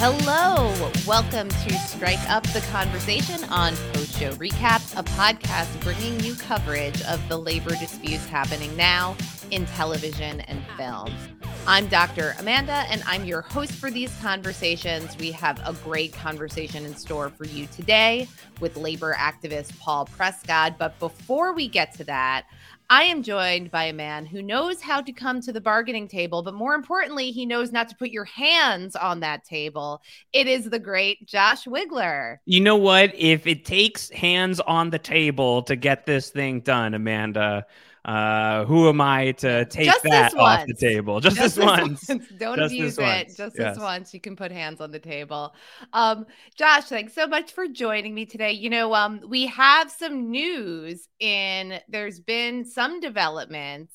Hello, welcome to Strike Up the Conversation on Post Show Recaps, a podcast bringing you coverage of the labor disputes happening now in television and film. I'm Dr. Amanda, and I'm your host for these conversations. We have a great conversation in store for you today with labor activist Paul Prescod. But before we get to that, I am joined by a man who knows how to come to the bargaining table, but more importantly, he knows not to put your hands on that table. It is the great Josh Wigler. You know what? If it takes hands on the table to get this thing done, Amanda, who am I to take that off the table? Just this once. Don't abuse it. This once, you can put hands on the table. Josh, thanks so much for joining me today. You know, we have some news there's been some developments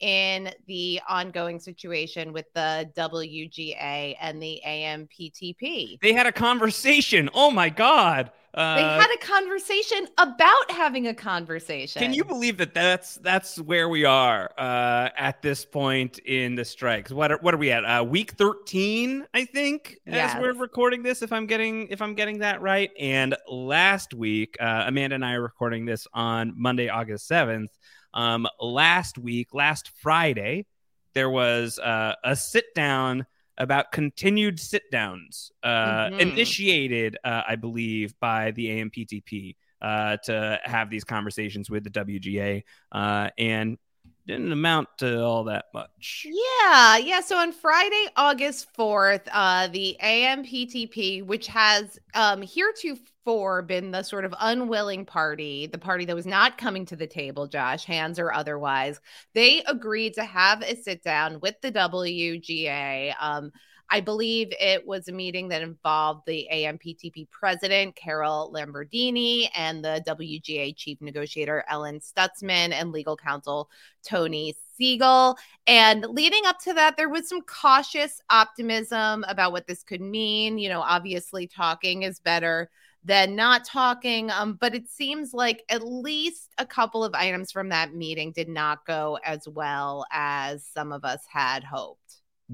in the ongoing situation with the WGA and the AMPTP. They had a conversation. Oh my God. They had a conversation about having a conversation. Can you believe that's where we are at this point in the strikes? What are we at? Week 13, I think, yes, as we're recording this, if I'm getting that right. And last week, Amanda and I are recording this on Monday, August 7th. Last Friday, there was a sit down about continued sit-downs initiated, I believe, by the AMPTP to have these conversations with the WGA, and didn't amount to all that much. Yeah. So on Friday, August 4th, the AMPTP, which has heretofore been the sort of unwilling party, the party that was not coming to the table, Josh, hands or otherwise, they agreed to have a sit down with the WGA. I believe it was a meeting that involved the AMPTP president, Carol Lambertini, and the WGA chief negotiator, Ellen Stutzman, and legal counsel, Tony Siegel. And leading up to that, there was some cautious optimism about what this could mean. You know, obviously talking is better than not talking, but it seems like at least a couple of items from that meeting did not go as well as some of us had hoped.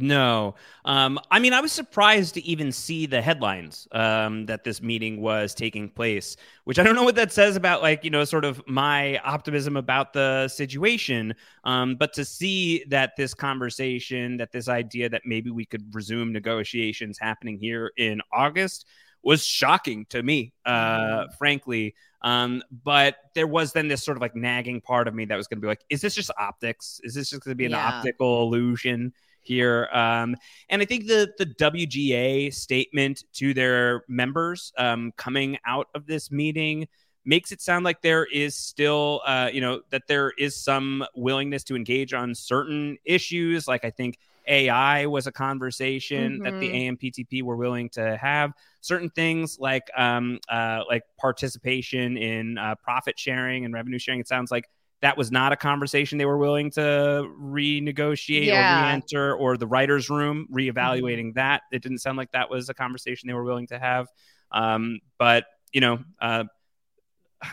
No. I mean, I was surprised to even see the headlines that this meeting was taking place, which I don't know what that says about, like, you know, sort of my optimism about the situation. But to see that this conversation, that this idea that maybe we could resume negotiations happening here in August was shocking to me, frankly. But there was then this sort of like nagging part of me that was going to be like, is this just optics? Is this just going to be an optical illusion here? And I think the WGA statement to their members coming out of this meeting makes it sound like there is still, that there is some willingness to engage on certain issues. Like, I think AI was a conversation that the AMPTP were willing to have. Certain things like participation in profit sharing and revenue sharing, it sounds like that was not a conversation they were willing to renegotiate or re-enter, or the writer's room, reevaluating that. It didn't sound like that was a conversation they were willing to have. But, you know,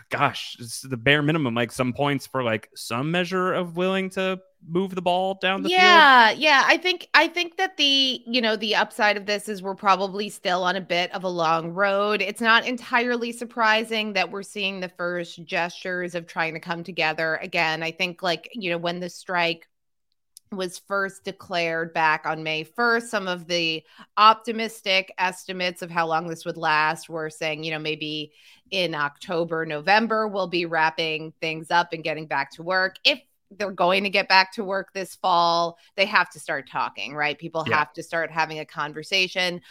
gosh, it's the bare minimum, like some points for like some measure of willing to move the ball down the field. Yeah. I think that the upside of this is we're probably still on a bit of a long road. It's not entirely surprising that we're seeing the first gestures of trying to come together again. I think, like, you know, when the strike was first declared back on May 1st, some of the optimistic estimates of how long this would last were saying, you know, maybe in October, November, we'll be wrapping things up and getting back to work. If they're going to get back to work this fall, they have to start talking, right? People have to start having a conversation.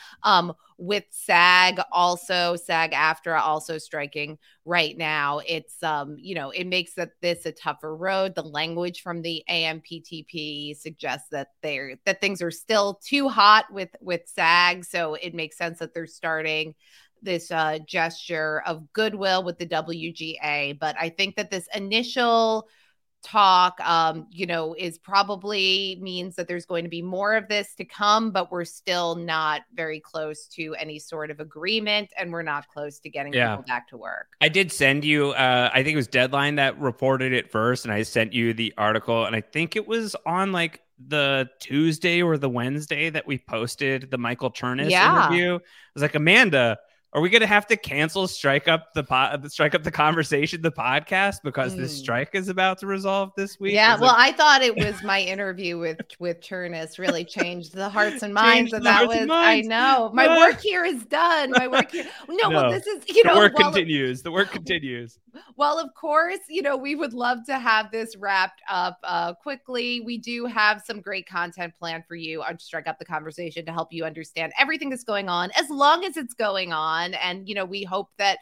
With SAG-AFTRA also striking right now, it's, it makes this a tougher road. The language from the AMPTP suggests that things are still too hot with SAG. So it makes sense that they're starting this gesture of goodwill with the WGA. But I think that this initial talk, is probably means that there's going to be more of this to come, but we're still not very close to any sort of agreement, and we're not close to getting people back to work. I did send you, I think it was Deadline that reported it first, and I sent you the article, and I think it was on like the Tuesday or the Wednesday that we posted the Michael Chernus interview. I was like, Amanda, are we going to have to cancel strike up the conversation, the podcast, because this strike is about to resolve this week? Yeah, well, I thought it was my interview with Chernus really changed the hearts and minds. And that was, I know, my work here is done. My work here. Well, this is, the work continues. Well, of course, we would love to have this wrapped up quickly. We do have some great content planned for you on Strike Up the Conversation to help you understand everything that's going on, as long as it's going on. And, we hope that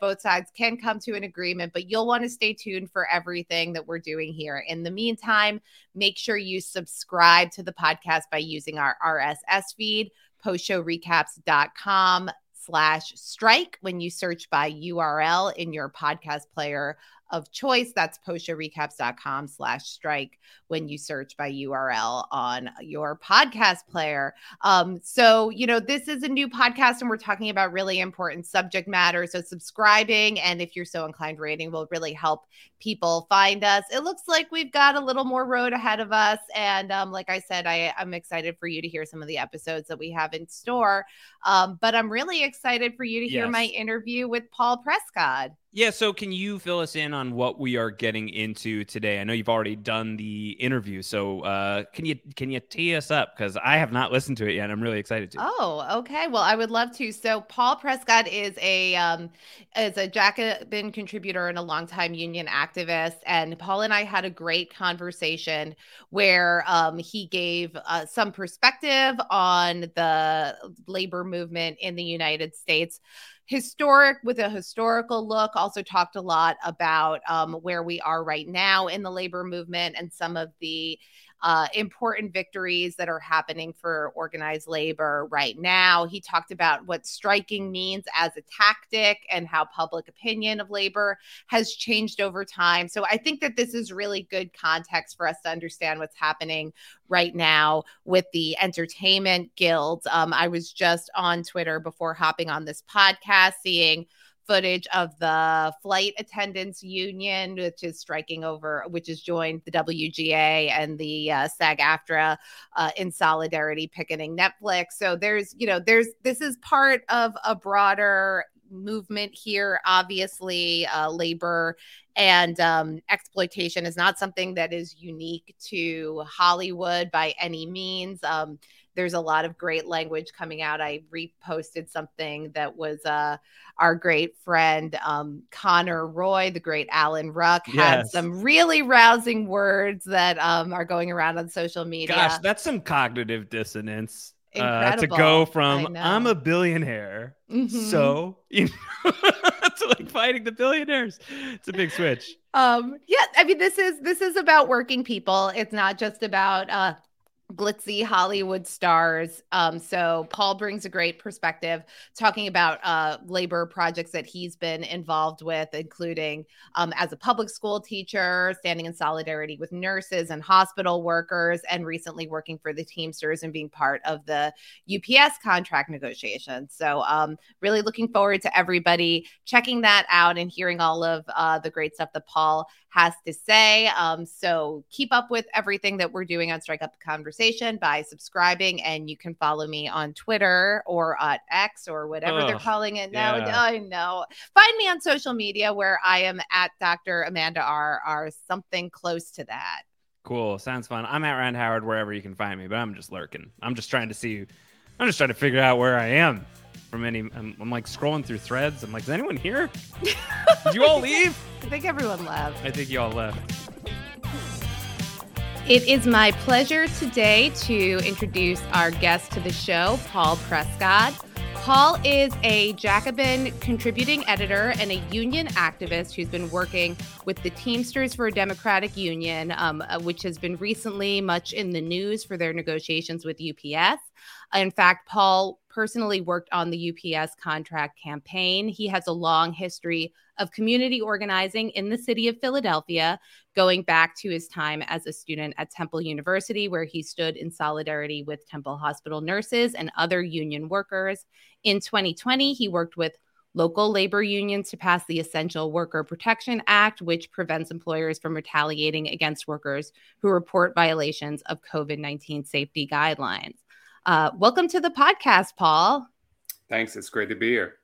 both sides can come to an agreement, but you'll want to stay tuned for everything that we're doing here. In the meantime, make sure you subscribe to the podcast by using our RSS feed, postshowrecaps.com/strike. When you search by URL in your podcast player of choice, that's postshowrecaps.com/strike when you search by URL on your podcast player. So, this is a new podcast and we're talking about really important subject matter. So subscribing, and if you're so inclined, rating will really help people find us. It looks like we've got a little more road ahead of us. And like I said, I'm excited for you to hear some of the episodes that we have in store. But I'm really excited for you to hear my interview with Paul Prescod. Yeah, so can you fill us in on what we are getting into today? I know you've already done the interview, so can you tee us up? Because I have not listened to it yet, and I'm really excited to. Oh, okay. Well, I would love to. So Paul Prescod is a Jacobin contributor and a longtime union activist, and Paul and I had a great conversation where he gave some perspective on the labor movement in the United States. With a historical look, also talked a lot about where we are right now in the labor movement and some of the important victories that are happening for organized labor right now. He talked about what striking means as a tactic and how public opinion of labor has changed over time. So I think that this is really good context for us to understand what's happening right now with the entertainment guilds. I was just on Twitter before hopping on this podcast seeing footage of the flight attendants union, which is joined the WGA and the SAG-AFTRA in solidarity picketing Netflix. So this is part of a broader movement here. Obviously, labor and exploitation is not something that is unique to Hollywood by any means. There's a lot of great language coming out. I reposted something that was our great friend Connor Roy, the great Alan Ruck, had some really rousing words that are going around on social media. Gosh, that's some cognitive dissonance. To go from I'm a billionaire, so to like fighting the billionaires. It's a big switch. This is about working people. It's not just about glitzy Hollywood stars. So Paul brings a great perspective talking about labor projects that he's been involved with, including as a public school teacher, standing in solidarity with nurses and hospital workers, and recently working for the Teamsters and being part of the UPS contract negotiations. So really looking forward to everybody checking that out and hearing all of the great stuff that Paul has to say. So keep up with everything that we're doing on Strike Up the Conversation by subscribing, and you can follow me on Twitter or at X or whatever they're calling it now. I know. Find me on social media where I am at Dr. Amanda R or something close to that. Cool. Sounds fun. I'm at Rand Howard wherever you can find me, but I'm just lurking. I'm just trying to figure out where I am from any. I'm like scrolling through threads. I'm like, is anyone here? Did you all leave? I think everyone left. I think you all left. It is my pleasure today to introduce our guest to the show, Paul Prescod. Paul is a Jacobin contributing editor and a union activist who's been working with the Teamsters for a Democratic Union, which has been recently much in the news for their negotiations with UPS. In fact, Paul personally worked on the UPS contract campaign. He has a long history of community organizing in the city of Philadelphia, going back to his time as a student at Temple University, where he stood in solidarity with Temple Hospital nurses and other union workers. In 2020, he worked with local labor unions to pass the Essential Worker Protection Act, which prevents employers from retaliating against workers who report violations of COVID-19 safety guidelines. Welcome to the podcast, Paul. Thanks. It's great to be here.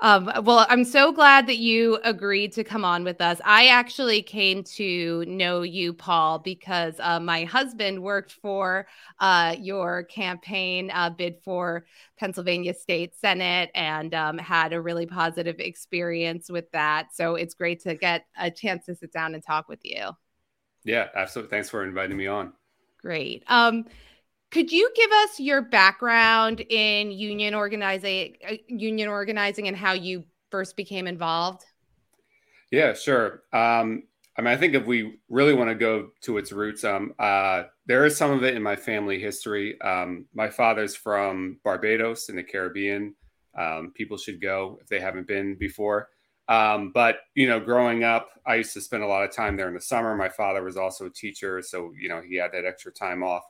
Well, I'm so glad that you agreed to come on with us. I actually came to know you, Paul, because my husband worked for your campaign bid for Pennsylvania State Senate and had a really positive experience with that. So it's great to get a chance to sit down and talk with you. Yeah, absolutely. Thanks for inviting me on. Great. Could you give us your background in union organizing and how you first became involved? Yeah, sure. I think if we really want to go to its roots, there is some of it in my family history. My father's from Barbados in the Caribbean. People should go if they haven't been before. But, growing up, I used to spend a lot of time there in the summer. My father was also a teacher, so, he had that extra time off.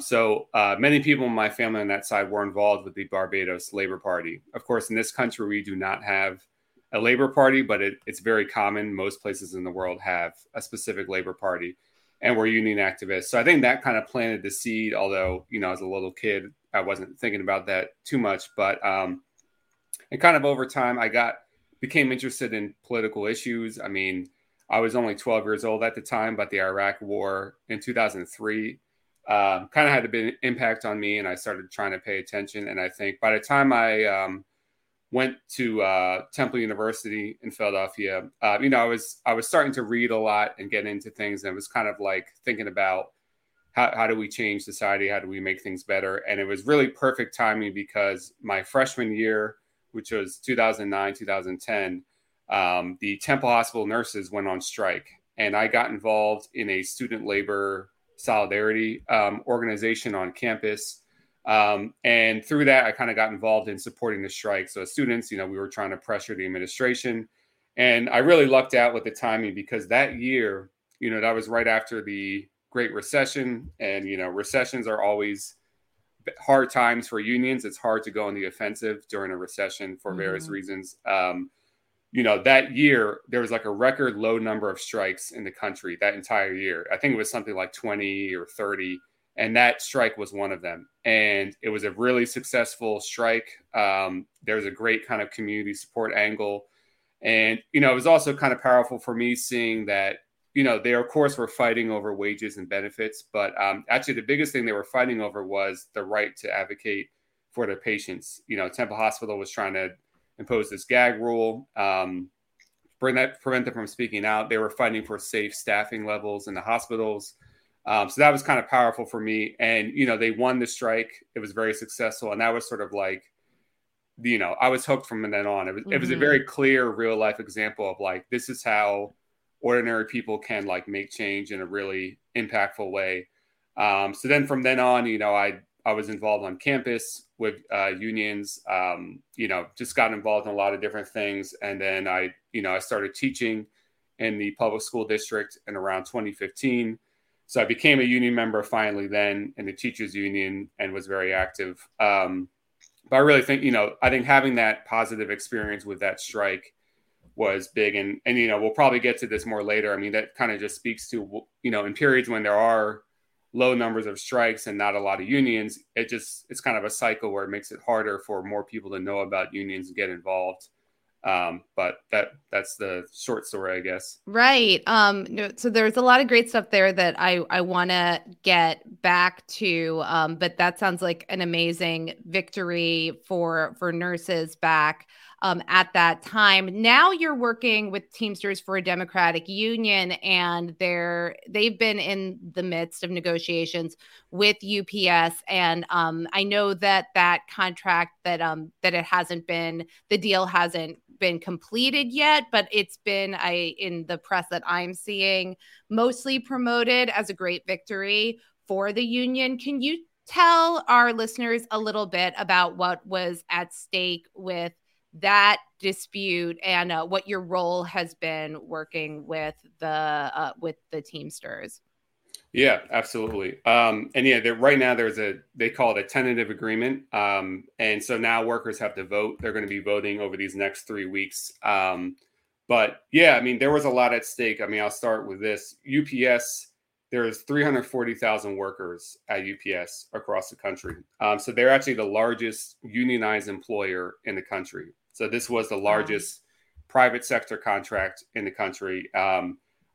So many people in my family on that side were involved with the Barbados Labour Party. Of course, in this country, we do not have a Labour Party, but it's very common. Most places in the world have a specific Labour Party, and we're union activists. So I think that kind of planted the seed, although, as a little kid, I wasn't thinking about that too much. But and kind of over time, I became interested in political issues. I was only 12 years old at the time, but the Iraq War in 2003 kind of had a big impact on me, and I started trying to pay attention. And I think by the time I went to Temple University in Philadelphia, I was starting to read a lot and get into things, and it was kind of like thinking about how do we change society, how do we make things better. And it was really perfect timing because my freshman year, which was 2009, 2010, the Temple Hospital nurses went on strike, and I got involved in a student labor solidarity organization on campus. And through that, I kind of got involved in supporting the strike. So as students, we were trying to pressure the administration. And I really lucked out with the timing because that year, that was right after the Great Recession. And, recessions are always hard times for unions. It's hard to go on the offensive during a recession for various reasons. That year, there was like a record low number of strikes in the country that entire year. I think it was something like 20 or 30. And that strike was one of them. And it was a really successful strike. There was a great kind of community support angle. And, it was also kind of powerful for me seeing that, they, of course, were fighting over wages and benefits. But actually, the biggest thing they were fighting over was the right to advocate for their patients. Temple Hospital was trying to impose this gag rule, prevent them from speaking out. They were fighting for safe staffing levels in the hospitals. So that was kind of powerful for me. And, they won the strike. It was very successful. And that was sort of like, I was hooked from then on. It was a very clear real life example of like, this is how ordinary people can like make change in a really impactful way. So then from then on, I was involved on campus with unions, just got involved in a lot of different things. And then I started teaching in the public school district in around 2015. So I became a union member finally then in the teachers union and was very active. But I really think, I think having that positive experience with that strike was big. And we'll probably get to this more later. That kind of just speaks to, in periods when there are low numbers of strikes and not a lot of unions, it's kind of a cycle where it makes it harder for more people to know about unions and get involved. But that's the short story, I guess. Right. So there's a lot of great stuff there that I want to get back to. But that sounds like an amazing victory for nurses back at that time. Now you're working with Teamsters for a Democratic Union, and they've been in the midst of negotiations with UPS. And I know that contract that the deal hasn't been completed yet, but it's been in the press that I'm seeing mostly promoted as a great victory for the union. Can you tell our listeners a little bit about what was at stake with that dispute and what your role has been working with the Teamsters? Yeah, absolutely. And yeah, right now there's they call it a tentative agreement. And so now workers have to vote. They're going to be voting over these next 3 weeks. But yeah, I mean, there was a lot at stake. I mean, I'll start with this. UPS, there's 340,000 workers at UPS across the country. So they're actually the largest unionized employer in the country. So this was the largest private sector contract in the country. I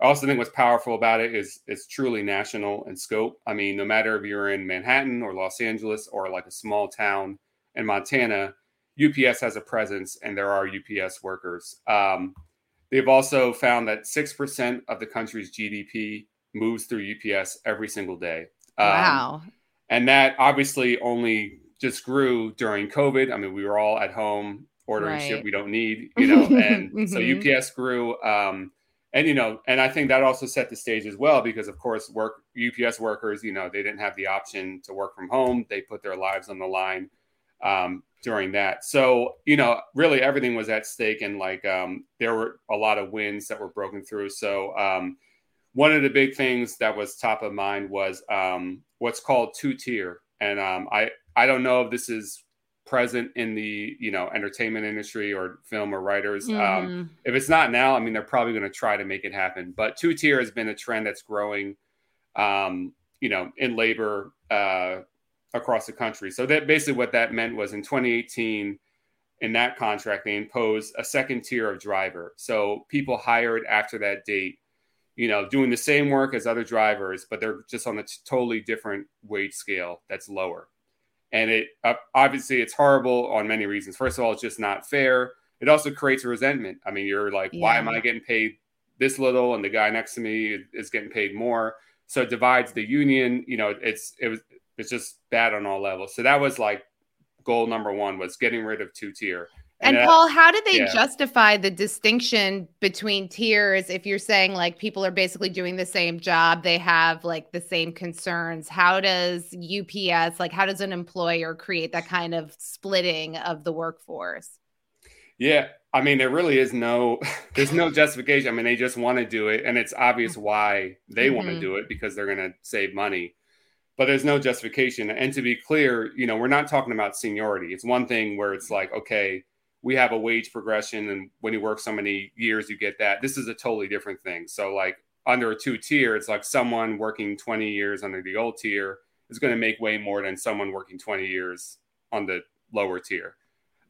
also think what's powerful about it is it's truly national in scope. I mean, no matter if you're in Manhattan or Los Angeles or like a small town in Montana, UPS has a presence and there are UPS workers. They've also found that 6% of the country's GDP moves through UPS every single day. Wow. And that obviously only just grew during COVID. I mean, we were all at home ordering shit we don't need, you know, and so UPS grew. And, you know, and I think that also set the stage as well, because, of course, UPS workers, you know, they didn't have the option to work from home. They put their lives on the line during that. So, you know, really everything was at stake. And like there were a lot of wins that were broken through. So one of the big things that was top of mind was what's called two-tier. And I don't know if this is present in the, you know, entertainment industry or film or writers. If it's not now, I mean, they're probably going to try to make it happen. But two-tier has been a trend that's growing, you know, in labor across the country. So that basically what that meant was in 2018, in that contract, they imposed a second tier of driver. So people hired after that date, you know, doing the same work as other drivers, but they're just on a totally different wage scale that's lower. And it obviously it's horrible on many reasons. First of all, it's just not fair. It also creates resentment. I mean, you're like, why am I getting paid this little? And the guy next to me is getting paid more. So it divides the union. You know, it's just bad on all levels. So that was like goal number one, was getting rid of two-tier. And Paul, how did they justify the distinction between tiers? If you're saying like people are basically doing the same job, they have like the same concerns. How does UPS, like how does an employer create that kind of splitting of the workforce? Yeah, I mean, there really is there's no justification. I mean, they just want to do it. And it's obvious why they want to do it, because they're going to save money. But there's no justification. And to be clear, you know, we're not talking about seniority. It's one thing where it's like, okay, we have a wage progression, and when you work so many years, you get that. This is a totally different thing. So like under a two-tier, it's like someone working 20 years under the old tier is going to make way more than someone working 20 years on the lower tier.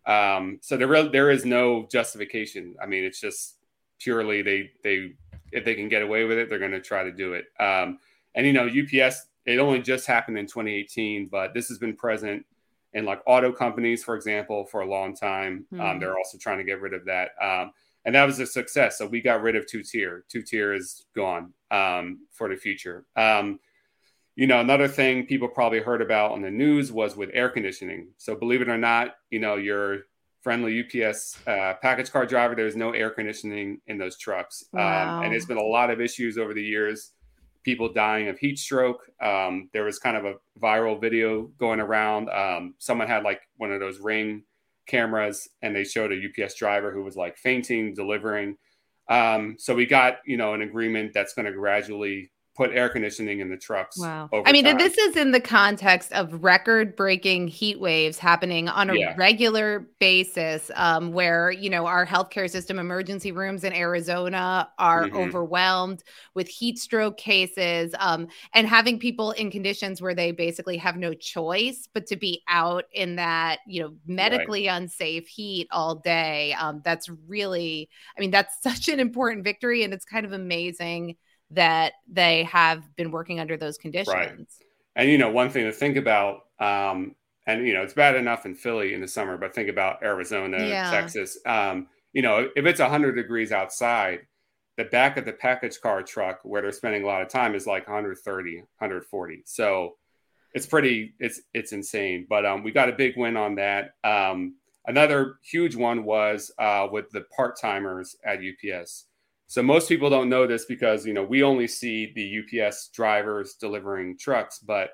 So there is no justification. I mean, it's just purely they if they can get away with it, they're going to try to do it. And, you know, UPS, it only just happened in 2018, but this has been present and like auto companies, for example, for a long time. They're also trying to get rid of that. And that was a success. So we got rid of two-tier. Two-tier is gone for the future. You know, another thing people probably heard about on the news was with air conditioning. So believe it or not, you know, your friendly UPS package car driver, there's no air conditioning in those trucks. Wow. And there's been a lot of issues over the years. People dying of heat stroke. There was kind of a viral video going around. Someone had like one of those Ring cameras, and they showed a UPS driver who was like fainting, delivering. So we got, you know, an agreement that's going to gradually put air conditioning in the trucks. Wow. I mean, this is in the context of record-breaking heat waves happening on a regular basis, where, you know, our healthcare system emergency rooms in Arizona are overwhelmed with heat stroke cases, and having people in conditions where they basically have no choice but to be out in that, you know, medically unsafe heat all day. That's really, I mean, that's such an important victory, and it's kind of amazing that they have been working under those conditions. Right. And, you know, one thing to think about, and, you know, it's bad enough in Philly in the summer, but think about Arizona, Texas. You know, if it's 100 degrees outside, the back of the package car truck where they're spending a lot of time is like 130, 140. So it's pretty, it's insane. But we got a big win on that. Another huge one was with the part-timers at UPS. So most people don't know this because, you know, we only see the UPS drivers delivering trucks, but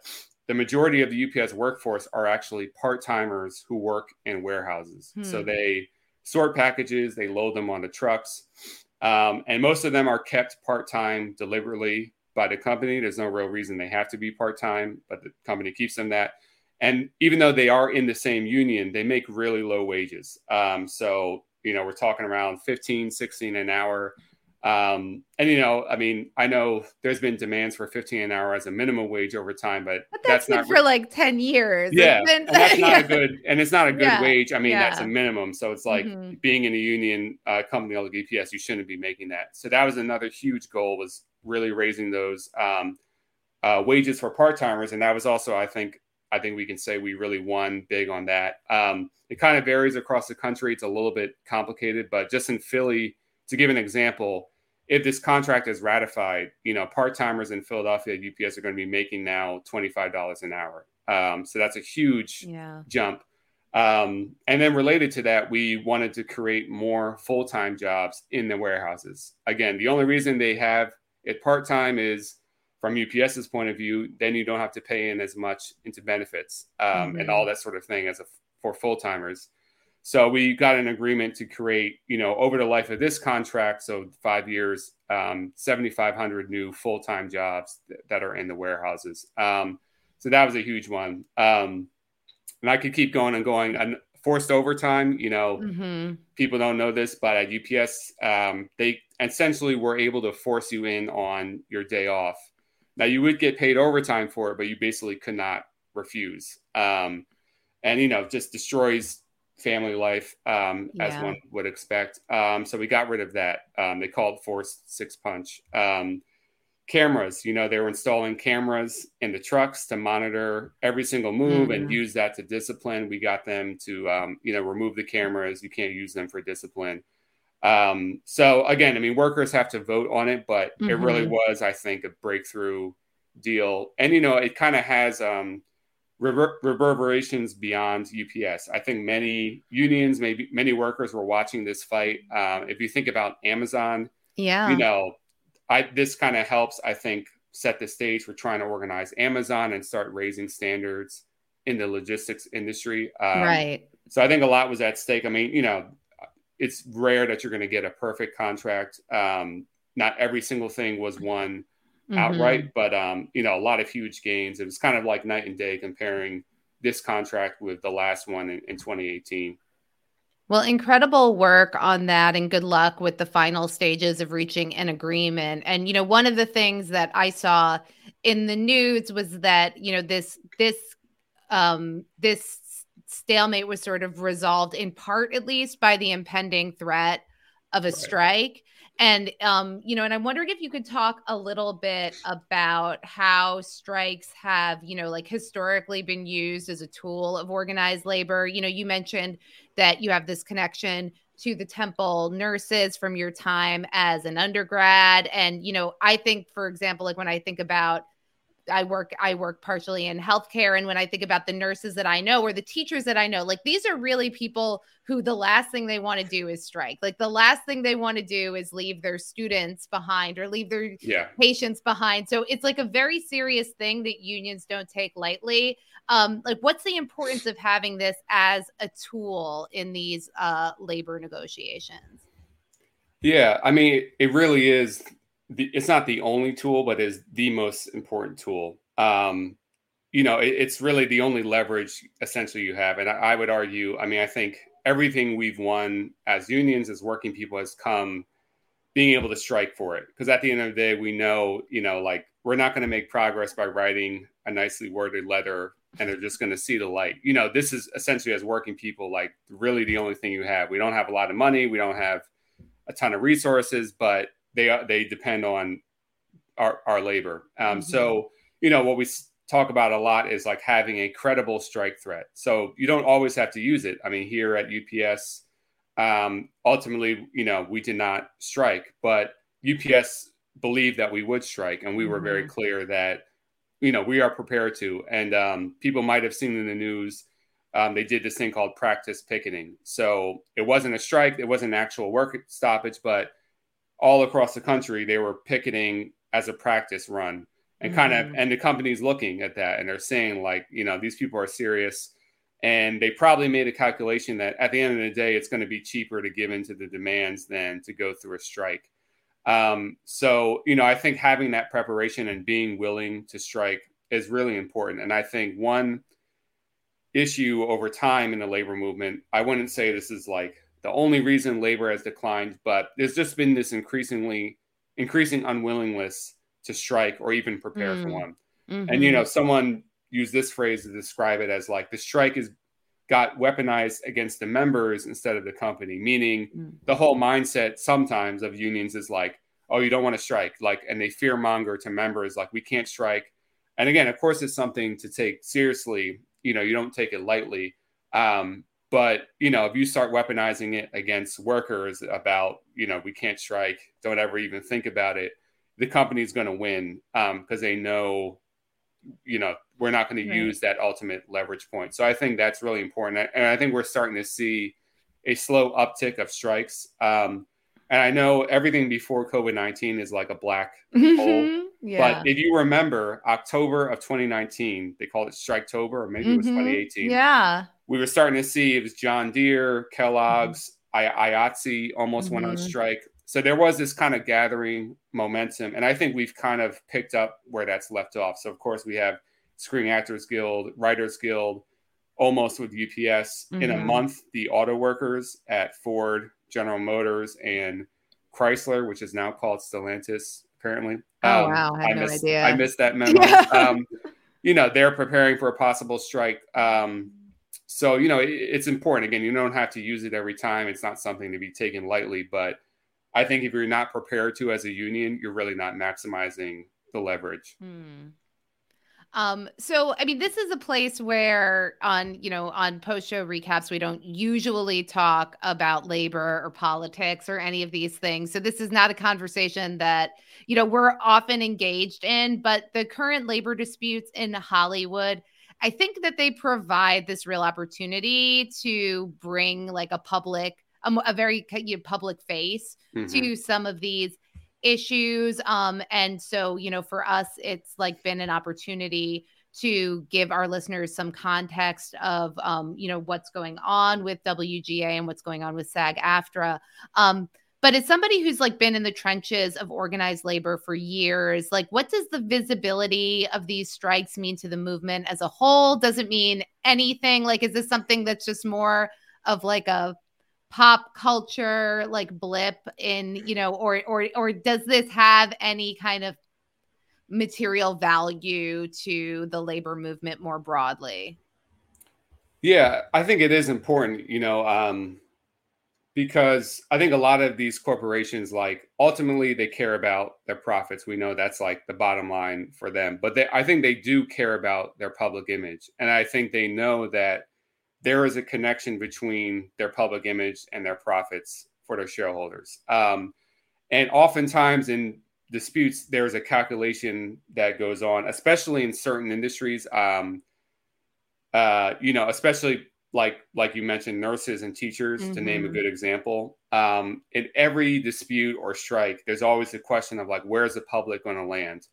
the majority of the UPS workforce are actually part-timers who work in warehouses. So they sort packages, they load them onto trucks. And most of them are kept part-time deliberately by the company. There's no real reason they have to be part-time, but the company keeps them that. And even though they are in the same union, they make really low wages. So, you know, we're talking around 15, 16 an hour. And, you know, I mean, I know there's been demands for 15 an hour as a minimum wage over time, but that's not for like 10 years. Yeah. And that's not a good, and it's not a good wage. I mean, that's a minimum. So it's like being in a union company like UPS, you shouldn't be making that. So that was another huge goal, was really raising those wages for part-timers. And that was also, I think we can say we really won big on that. It kind of varies across the country. It's a little bit complicated, but just in Philly, to give an example, if this contract is ratified, you know, part-timers in Philadelphia at UPS are going to be making now $25 an hour. So that's a huge jump. And then related to that, we wanted to create more full-time jobs in the warehouses. Again, the only reason they have it part-time is, from UPS's point of view, then you don't have to pay in as much into benefits and all that sort of thing as for full-timers. So we got an agreement to create, you know, over the life of this contract, so 5 years, 7,500 new full-time jobs that are in the warehouses. So that was a huge one. And I could keep going and going. And forced overtime, you know, people don't know this, but at UPS, they essentially were able to force you in on your day off. Now, you would get paid overtime for it, but you basically could not refuse. And, you know, just destroys family life, as one would expect. So we got rid of that. They called forced six punch. Cameras, you know, they were installing cameras in the trucks to monitor every single move and use that to discipline. We got them to, you know, remove the cameras. You can't use them for discipline. So again, I mean, workers have to vote on it, but it really was, I think, a breakthrough deal. And, you know, it kind of has, reverberations beyond UPS. I think many unions, maybe many workers were watching this fight. If you think about Amazon, you know, this kind of helps, I think, set the stage for trying to organize Amazon and start raising standards in the logistics industry. Right. So I think a lot was at stake. I mean, you know, it's rare that you're going to get a perfect contract. Not every single thing was won outright, but you know, a lot of huge gains. It was kind of like night and day comparing this contract with the last one in 2018. Well, incredible work on that, and good luck with the final stages of reaching an agreement. And, you know, one of the things that I saw in the news was that, you know, this stalemate was sort of resolved in part, at least, by the impending threat of a strike. And, you know, and I'm wondering if you could talk a little bit about how strikes have, you know, like historically been used as a tool of organized labor. You know, you mentioned that you have this connection to the Temple nurses from your time as an undergrad. And, you know, I think, for example, like when I think about I work partially in healthcare. And when I think about the nurses that I know or the teachers that I know, like these are really people who the last thing they want to do is strike. Like the last thing they want to do is leave their students behind or leave their patients behind. So it's like a very serious thing that unions don't take lightly. Like what's the importance of having this as a tool in these labor negotiations? Yeah, I mean, it really is. It's not the only tool, but is the most important tool. You know, it's really the only leverage essentially you have. And I would argue, I mean, I think everything we've won as unions, as working people, has come being able to strike for it. Because at the end of the day, we know, you know, like we're not going to make progress by writing a nicely worded letter and they're just going to see the light. You know, this is essentially, as working people, like really the only thing you have. We don't have a lot of money. We don't have a ton of resources, but they depend on our labor. So, you know, what we talk about a lot is like having a credible strike threat. So you don't always have to use it. I mean, here at UPS, ultimately, you know, we did not strike, but UPS believed that we would strike. And we were very clear that, you know, we are prepared to. And people might have seen in the news, they did this thing called practice picketing. So it wasn't a strike. It wasn't an actual work stoppage, but all across the country, they were picketing as a practice run. and kind of, and the company's looking at that and they're saying, like, you know, these people are serious, and they probably made a calculation that at the end of the day, it's going to be cheaper to give into the demands than to go through a strike. So, you know, I think having that preparation and being willing to strike is really important. And I think one issue over time in the labor movement, I wouldn't say this is like the only reason labor has declined, but there's just been this increasing unwillingness to strike or even prepare for one. Mm-hmm. And, you know, someone used this phrase to describe it as like the strike is got weaponized against the members instead of the company, meaning the whole mindset sometimes of unions is like, oh, you don't want to strike, like, and they fear monger to members, like, we can't strike. And again, of course, it's something to take seriously. You know, you don't take it lightly. But, you know, if you start weaponizing it against workers about, you know, we can't strike, don't ever even think about it, the company's going to win because they know, you know, we're not going to use that ultimate leverage point. So I think that's really important. And I think we're starting to see a slow uptick of strikes. And I know everything before COVID-19 is like a black hole. Yeah. But if you remember October of 2019, they called it Striketober, or maybe it was 2018. Yeah. We were starting to see it was John Deere, Kellogg's, IATSE almost went on strike. So there was this kind of gathering momentum. And I think we've kind of picked up where that's left off. So, of course, we have Screen Actors Guild, Writers Guild, almost with UPS. In a month, the auto workers at Ford, General Motors, and Chrysler, which is now called Stellantis, apparently. Oh, wow. I had no idea. I missed that memo. You know, they're preparing for a possible strike. So, you know, it's important. Again, you don't have to use it every time. It's not something to be taken lightly. But I think if you're not prepared to as a union, you're really not maximizing the leverage. So, I mean, this is a place where on post show recaps, we don't usually talk about labor or politics or any of these things. So this is not a conversation that, you know, we're often engaged in, but the current labor disputes in Hollywood, I think that they provide this real opportunity to bring like a very public face to some of these issues. And so, you know, for us, it's like been an opportunity to give our listeners some context of, you know, what's going on with WGA and what's going on with SAG-AFTRA. But as somebody who's like been in the trenches of organized labor for years, like, what does the visibility of these strikes mean to the movement as a whole? Does it mean anything? Like, is this something that's just more of like a pop culture, like blip in, you know, or does this have any kind of material value to the labor movement more broadly? Yeah, I think it is important, you know, because I think a lot of these corporations, like, ultimately they care about their profits. We know that's like the bottom line for them, but I think they do care about their public image. And I think they know that there is a connection between their public image and their profits for their shareholders. And oftentimes in disputes, there's a calculation that goes on, especially in certain industries, you know, especially like you mentioned, nurses and teachers, to name a good example. In every dispute or strike, there's always the question of like, where's the public going to land?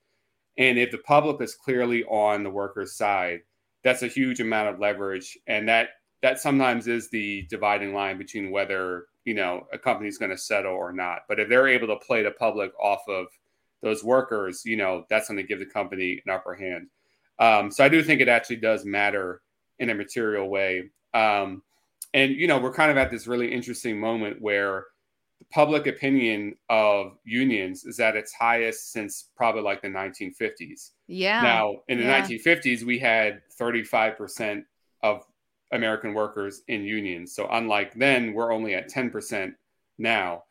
And if the public is clearly on the worker's side, that's a huge amount of leverage. And that sometimes is the dividing line between whether, you know, a company's going to settle or not. But if they're able to play the public off of those workers, you know, that's going to give the company an upper hand. So I do think it actually does matter in a material way. And, you know, we're kind of at this really interesting moment where the public opinion of unions is at its highest since probably like the 1950s. Yeah. Now, in the 1950s, we had 35% of American workers in unions. So unlike then, we're only at 10% now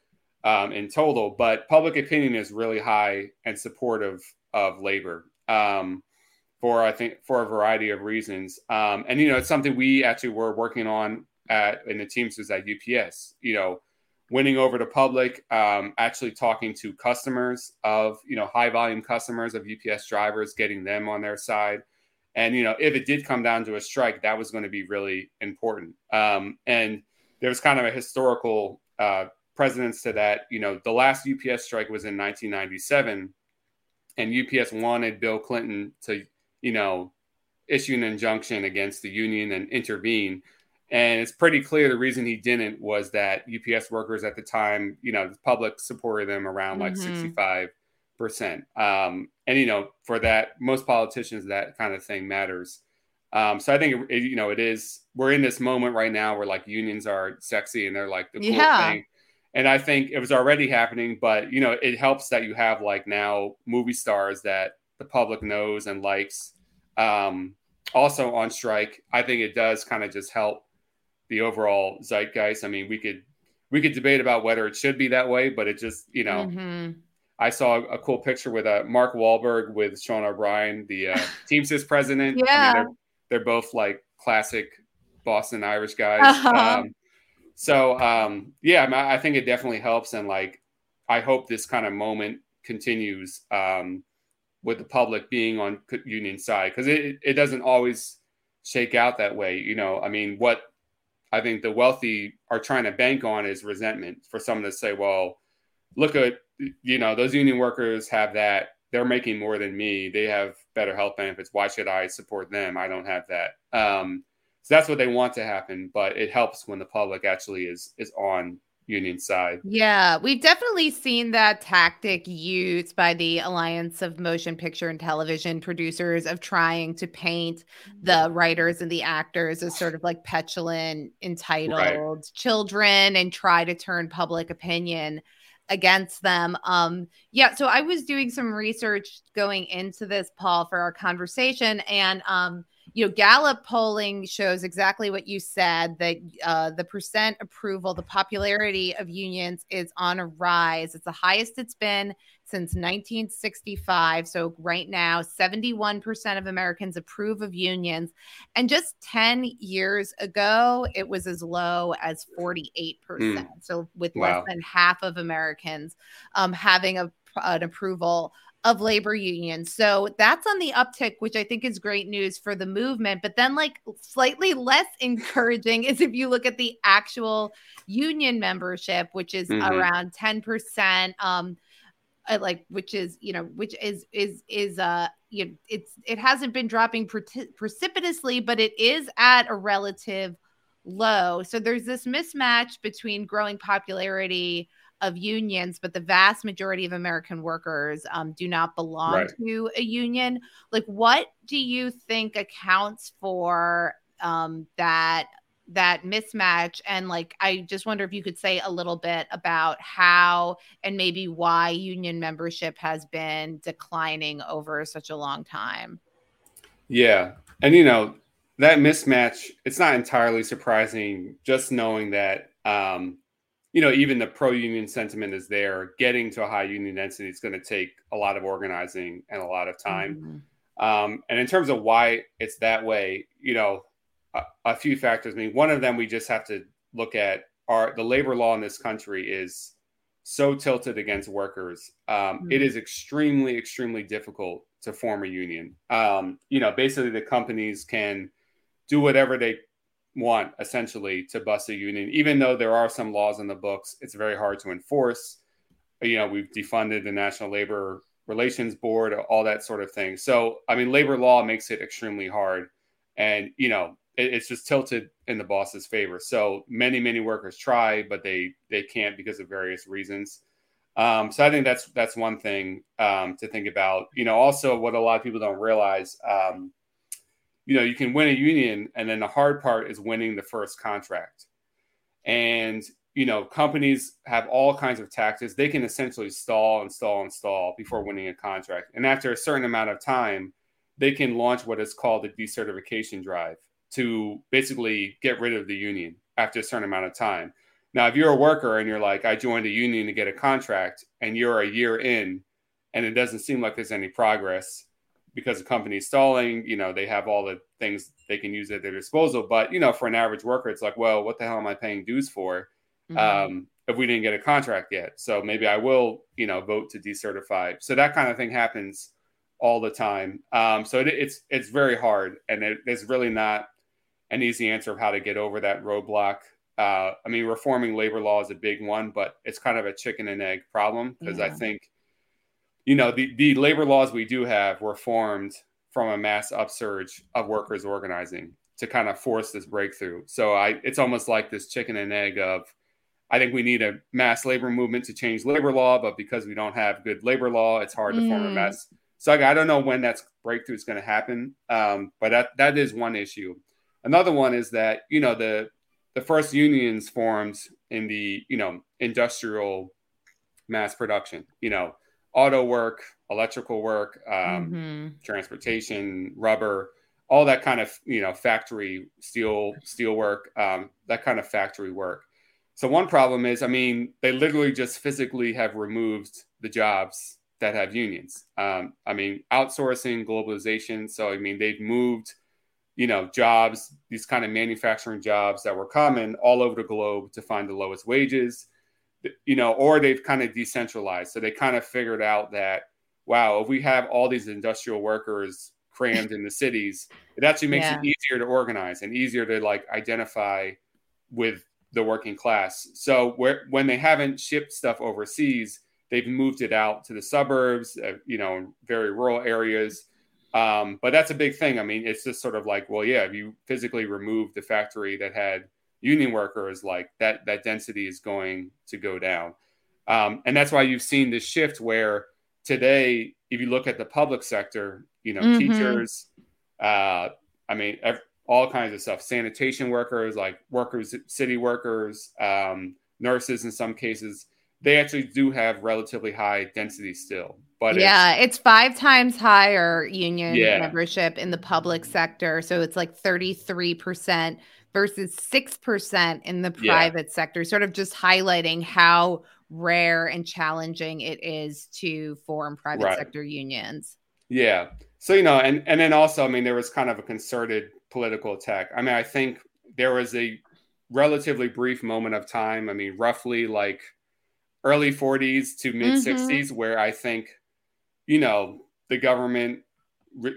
in total. But public opinion is really high and supportive of labor for a variety of reasons. And, you know, it's something we actually were working on in the Teamsters at UPS, you know, winning over the public, actually talking to customers of, you know, high volume customers of UPS drivers, getting them on their side. And, you know, if it did come down to a strike, that was going to be really important. And there was kind of a historical precedence to that. You know, the last UPS strike was in 1997. And UPS wanted Bill Clinton to, you know, issue an injunction against the union and intervene. And it's pretty clear the reason he didn't was that UPS workers at the time, you know, the public supported them around like 65%. And, you know, for that, most politicians, that kind of thing matters. So I think, you know, it is, we're in this moment right now where like unions are sexy and they're like the cool thing. And I think it was already happening, but, you know, it helps that you have like now movie stars that the public knows and likes, also on strike. I think it does kind of just help the overall zeitgeist. I mean, we could debate about whether it should be that way, but it just, you know, I saw a cool picture with Mark Wahlberg with Sean O'Brien, the Teamsters president. Yeah. I mean, they're both like classic Boston Irish guys. Yeah, I think it definitely helps. And like, I hope this kind of moment continues, with the public being on union side, because it doesn't always shake out that way. You know, I mean, what I think the wealthy are trying to bank on is resentment for someone to say, well, look at, you know, those union workers have that. They're making more than me. They have better health benefits. Why should I support them? I don't have that. So that's what they want to happen. But it helps when the public actually is on union side. Yeah, we've definitely seen that tactic used by the Alliance of Motion Picture and Television Producers of trying to paint the writers and the actors as sort of like petulant, entitled children, and try to turn public opinion against them. Yeah, so I was doing some research going into this, Paul, for our conversation, and you know, Gallup polling shows exactly what you said, that the percent approval, the popularity of unions is on a rise. It's the highest it's been since 1965. So right now, 71% of Americans approve of unions. And just 10 years ago, it was as low as 48%. So with less than half of Americans having an approval of labor unions. So that's on the uptick, which I think is great news for the movement. But then, like, slightly less encouraging is if you look at the actual union membership, which is around 10%, like, which is, you know, which is you know, it hasn't been dropping precipitously, but it is at a relative low. So there's this mismatch between growing popularity of unions, but the vast majority of American workers do not belong to a union. Like, what do you think accounts for that mismatch? And like, I just wonder if you could say a little bit about how and maybe why union membership has been declining over such a long time. Yeah. And, you know, that mismatch, it's not entirely surprising, just knowing that, you know, even the pro-union sentiment is there. Getting to a high union density is going to take a lot of organizing and a lot of time. And in terms of why it's that way, you know, a few factors. I mean, one of them we just have to look at are the labor law in this country is so tilted against workers. It is extremely, extremely difficult to form a union. You know, basically the companies can do whatever they want essentially to bust a union, even though there are some laws in the books. It's very hard to enforce. You know, we've defunded the National Labor Relations Board, all that sort of thing. So, I mean, labor law makes it extremely hard, and, you know, it's just tilted in the boss's favor. So many, many workers try, but they can't because of various reasons. So I think that's one thing to think about. You know, also what a lot of people don't realize, you know, you can win a union, and then the hard part is winning the first contract. And, you know, companies have all kinds of tactics. They can essentially stall before winning a contract. And after a certain amount of time, they can launch what is called a decertification drive to basically get rid of the union after a certain amount of time. Now, if you're a worker and you're like, I joined a union to get a contract, and you're a year in and it doesn't seem like there's any progress, because the company's stalling, you know, they have all the things they can use at their disposal. But, you know, for an average worker, it's like, well, what the hell am I paying dues for if we didn't get a contract yet? So maybe I will, you know, vote to decertify. So that kind of thing happens all the time. So it's very hard. And there's really not an easy answer of how to get over that roadblock. I mean, reforming labor law is a big one, but it's kind of a chicken and egg problem, because I think you know, the labor laws we do have were formed from a mass upsurge of workers organizing to kind of force this breakthrough. So it's almost like this chicken and egg of, I think we need a mass labor movement to change labor law, but because we don't have good labor law, it's hard to form a mass. So I don't know when that breakthrough is going to happen, but that is one issue. Another one is that, you know, the first unions formed in the, you know, industrial mass production, you know, auto work, electrical work, transportation, rubber, all that kind of, you know, factory, steel work, that kind of factory work. So one problem is, I mean, they literally just physically have removed the jobs that have unions. I mean, outsourcing, globalization. So, I mean, they've moved, you know, jobs, these kind of manufacturing jobs that were common all over the globe to find the lowest wages, you know, or they've kind of decentralized. So they kind of figured out that, wow, if we have all these industrial workers crammed in the cities, it actually makes it easier to organize and easier to like identify with the working class. So when they haven't shipped stuff overseas, they've moved it out to the suburbs, you know, very rural areas. But that's a big thing. I mean, it's just sort of like, well, yeah, if you physically remove the factory that had union workers, like that density is going to go down. And that's why you've seen this shift where today, if you look at the public sector, you know, teachers, I mean, all kinds of stuff, sanitation workers, like workers, city workers, nurses in some cases, they actually do have relatively high density still. But it's 5 times higher union membership in the public sector. So it's like 33% versus 6% in the private sector, sort of just highlighting how rare and challenging it is to form private sector unions. Yeah. So, you know, and then also, I mean, there was kind of a concerted political attack. I mean, I think there was a relatively brief moment of time. I mean, roughly like early 40s to mid 60s, where I think, you know, the government,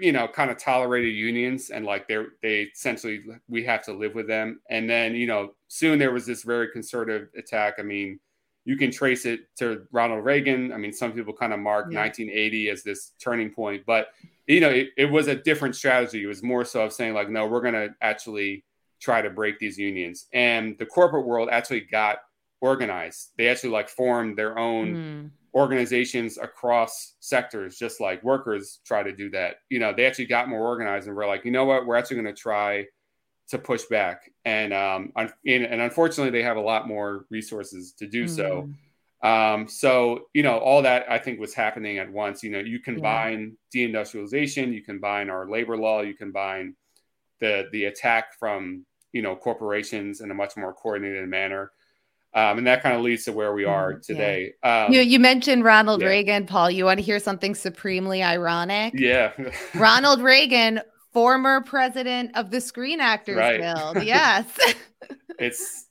you know, kind of tolerated unions and like they essentially, we have to live with them. And then, you know, soon there was this very concerted attack. I mean, you can trace it to Ronald Reagan. I mean, some people kind of mark 1980 as this turning point, but you know, it was a different strategy. It was more so of saying like, no, we're going to actually try to break these unions. And the corporate world actually got organized. They actually like formed their own organizations across sectors, just like workers try to do that. You know, they actually got more organized and were like, you know what, we're actually going to try to push back. And and unfortunately, they have a lot more resources to do so. So, you know, all that I think was happening at once. You know, you combine deindustrialization, you combine our labor law, you combine the attack from, you know, corporations in a much more coordinated manner. And that kind of leads to where we are today. You mentioned Ronald Reagan, Paul. You want to hear something supremely ironic? Yeah. Ronald Reagan, former president of the Screen Actors Guild. Yes. It's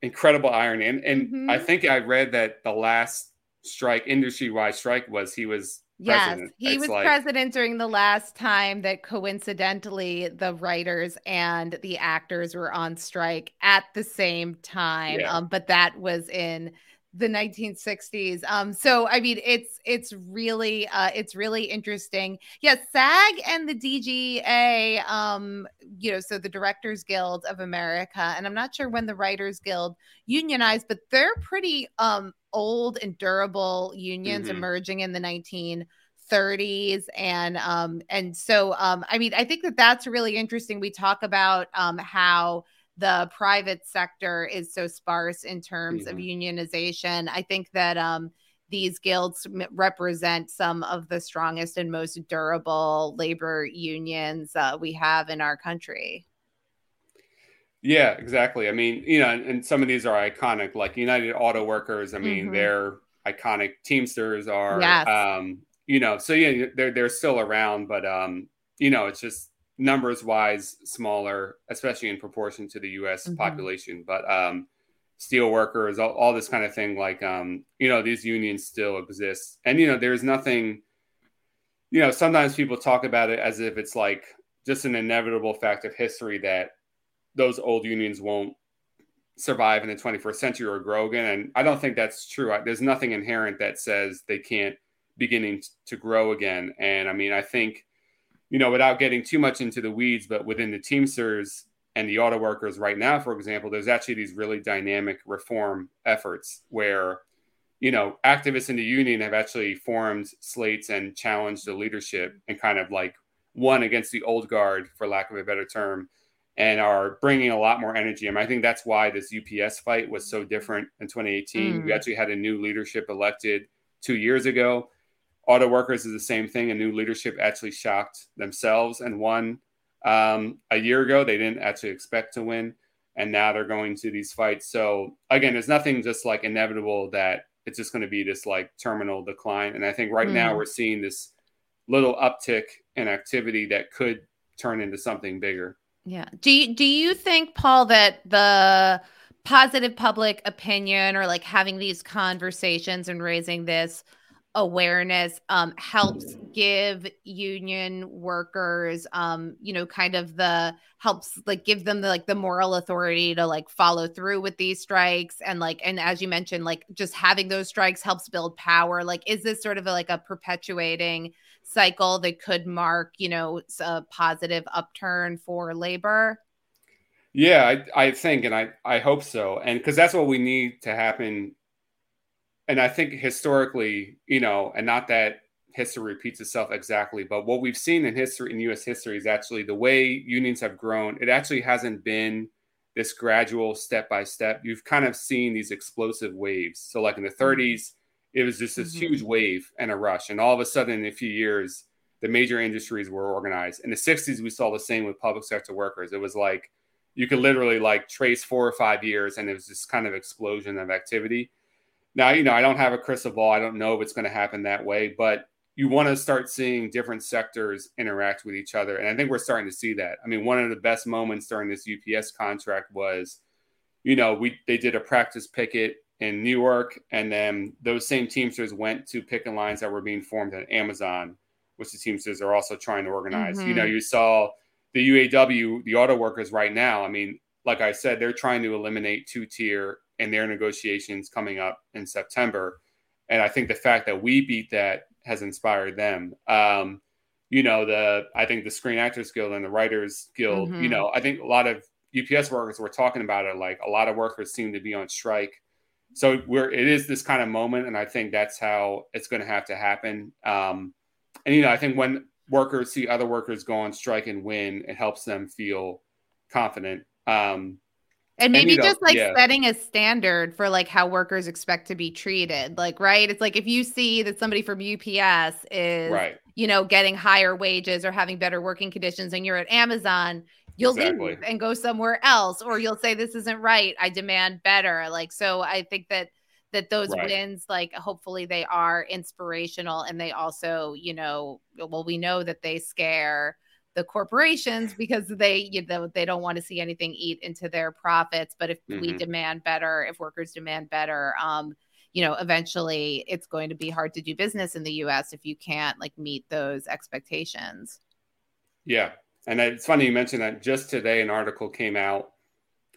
incredible irony. And I think I read that the last strike, industry-wide strike, was he was president. Yes, he was president during the last time that coincidentally the writers and the actors were on strike at the same time. But that was in the 1960s. So I mean, it's really interesting. Yes, SAG and the DGA, you know, so the Directors Guild of America, and I'm not sure when the Writers Guild unionized, but they're pretty old and durable unions emerging in the 1930s. And so, I mean, I think that that's really interesting. We talk about how the private sector is so sparse in terms of unionization. I think that these guilds represent some of the strongest and most durable labor unions we have in our country. Yeah, exactly. I mean, you know, and some of these are iconic, like United Auto Workers. I mean, they're iconic. Teamsters are, you know, so yeah, they're still around, but, you know, it's just numbers wise, smaller, especially in proportion to the U.S. population. But steel workers, all this kind of thing, like, you know, these unions still exist. And, you know, there's nothing, you know, sometimes people talk about it as if it's like just an inevitable fact of history that those old unions won't survive in the 21st century or grow again. And I don't think that's true. There's nothing inherent that says they can't beginning to grow again. And I mean, I think, you know, without getting too much into the weeds, but within the Teamsters and the auto workers right now, for example, there's actually these really dynamic reform efforts where, you know, activists in the union have actually formed slates and challenged the leadership and kind of like won against the old guard, for lack of a better term, and are bringing a lot more energy. I mean, I think that's why this UPS fight was so different in 2018. We actually had a new leadership elected 2 years ago. Auto workers is the same thing. A new leadership actually shocked themselves and won. A year ago, they didn't actually expect to win. And now they're going to these fights. So again, there's nothing just like inevitable that it's just going to be this like terminal decline. And I think right now we're seeing this little uptick in activity that could turn into something bigger. Yeah. Do you think, Paul, that the positive public opinion or like having these conversations and raising this awareness helps give union workers, you know, kind of the helps like give them the, like the moral authority to like follow through with these strikes and like, and as you mentioned, like just having those strikes helps build power. Like, is this sort of a, like a perpetuating cycle that could mark, you know, a positive upturn for labor? Yeah, I think, and I hope so. And because that's what we need to happen. And I think historically, you know, and not that history repeats itself exactly, but what we've seen in history, in U.S. history, is actually the way unions have grown. It actually hasn't been this gradual step-by-step. You've kind of seen these explosive waves. So like in the 30s, it was just this huge wave and a rush. And all of a sudden, in a few years, the major industries were organized. In the 60s, we saw the same with public sector workers. It was like, you could literally like trace 4 or 5 years, and it was this kind of explosion of activity. Now, you know, I don't have a crystal ball. I don't know if it's going to happen that way, but you want to start seeing different sectors interact with each other. And I think we're starting to see that. I mean, one of the best moments during this UPS contract was, you know, they did a practice picket in New York, and then those same Teamsters went to picket lines that were being formed at Amazon, which the Teamsters are also trying to organize. You know, you saw the UAW, the auto workers right now. I mean, like I said, they're trying to eliminate two-tier and their negotiations coming up in September. And I think the fact that we beat that has inspired them. You know, I think the Screen Actors Guild and the Writers Guild, you know, I think a lot of UPS workers were talking about it. Like, a lot of workers seem to be on strike. So it is this kind of moment. And I think that's how it's going to have to happen. And, you know, I think when workers see other workers go on strike and win, it helps them feel confident. And maybe just like setting a standard for like how workers expect to be treated, like, right. It's like, if you see that somebody from UPS is, you know, getting higher wages or having better working conditions and you're at Amazon, you'll leave and go somewhere else, or you'll say, this isn't right, I demand better. Like, so I think that those wins, like, hopefully they are inspirational, and they also, you know, well, we know that they scare the corporations because they don't want to see anything eat into their profits. But if we demand better, if workers demand better, you know, eventually it's going to be hard to do business in the U.S. if you can't like meet those expectations. Yeah. And it's funny you mentioned that. Just today, an article came out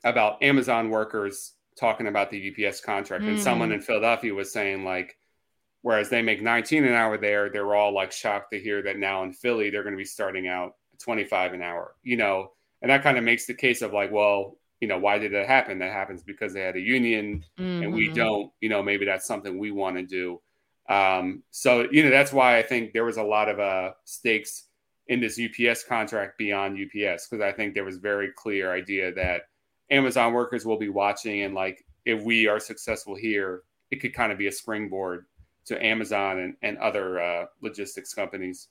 about Amazon workers talking about the UPS contract. And someone in Philadelphia was saying, like, whereas they make $19 an hour there, they're all like shocked to hear that now in Philly, they're going to be starting out $25 an hour, you know. And that kind of makes the case of like, well, you know, why did that happen? That happens because they had a union and we don't, you know, maybe that's something we want to do. So, you know, that's why I think there was a lot of stakes in this UPS contract beyond UPS, because I think there was very clear idea that Amazon workers will be watching, and like, if we are successful here, it could kind of be a springboard to Amazon and other logistics companies.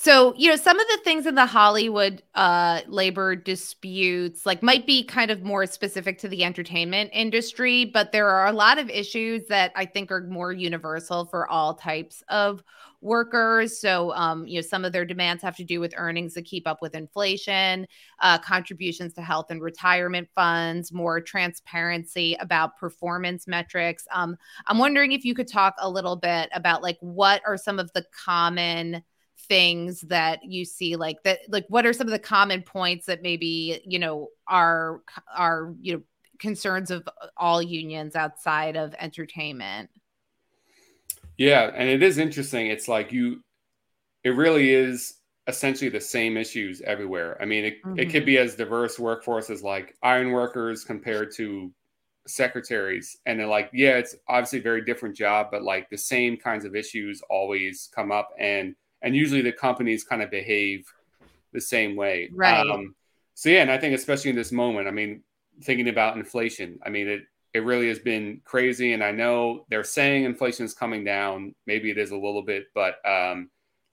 So, you know, some of the things in the Hollywood labor disputes like might be kind of more specific to the entertainment industry, but there are a lot of issues that I think are more universal for all types of workers. So, you know, some of their demands have to do with earnings that keep up with inflation, contributions to health and retirement funds, more transparency about performance metrics. I'm wondering if you could talk a little bit about like, what are some of the common things that you see, like that, like what are some of the common points that maybe, you know, are, you know, concerns of all unions outside of entertainment? Yeah, and it is interesting. It's like it really is essentially the same issues everywhere. I mean, it could be as diverse workforce as like iron workers compared to secretaries. And they're like, yeah, it's obviously a very different job, but like the same kinds of issues always come up. And usually the companies kind of behave the same way. Right. So yeah, and I think especially in this moment, I mean, thinking about inflation, I mean, it really has been crazy. And I know they're saying inflation is coming down. Maybe it is a little bit, but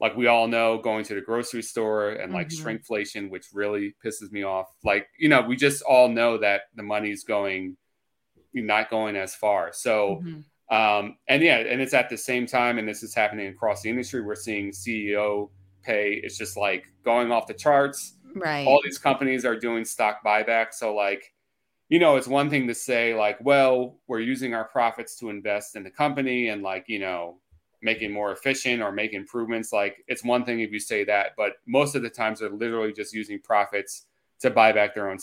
like we all know, going to the grocery store and like shrinkflation, which really pisses me off. Like, you know, we just all know that the money's not going as far. So, and it's at the same time, and this is happening across the industry. We're seeing CEO pay. It's just like going off the charts. Right. All these companies are doing stock buybacks. So like, you know, it's one thing to say like, well, we're using our profits to invest in the company and like, you know, making more efficient or make improvements. Like it's one thing if you say that, but most of the times they're literally just using profits to buy back their own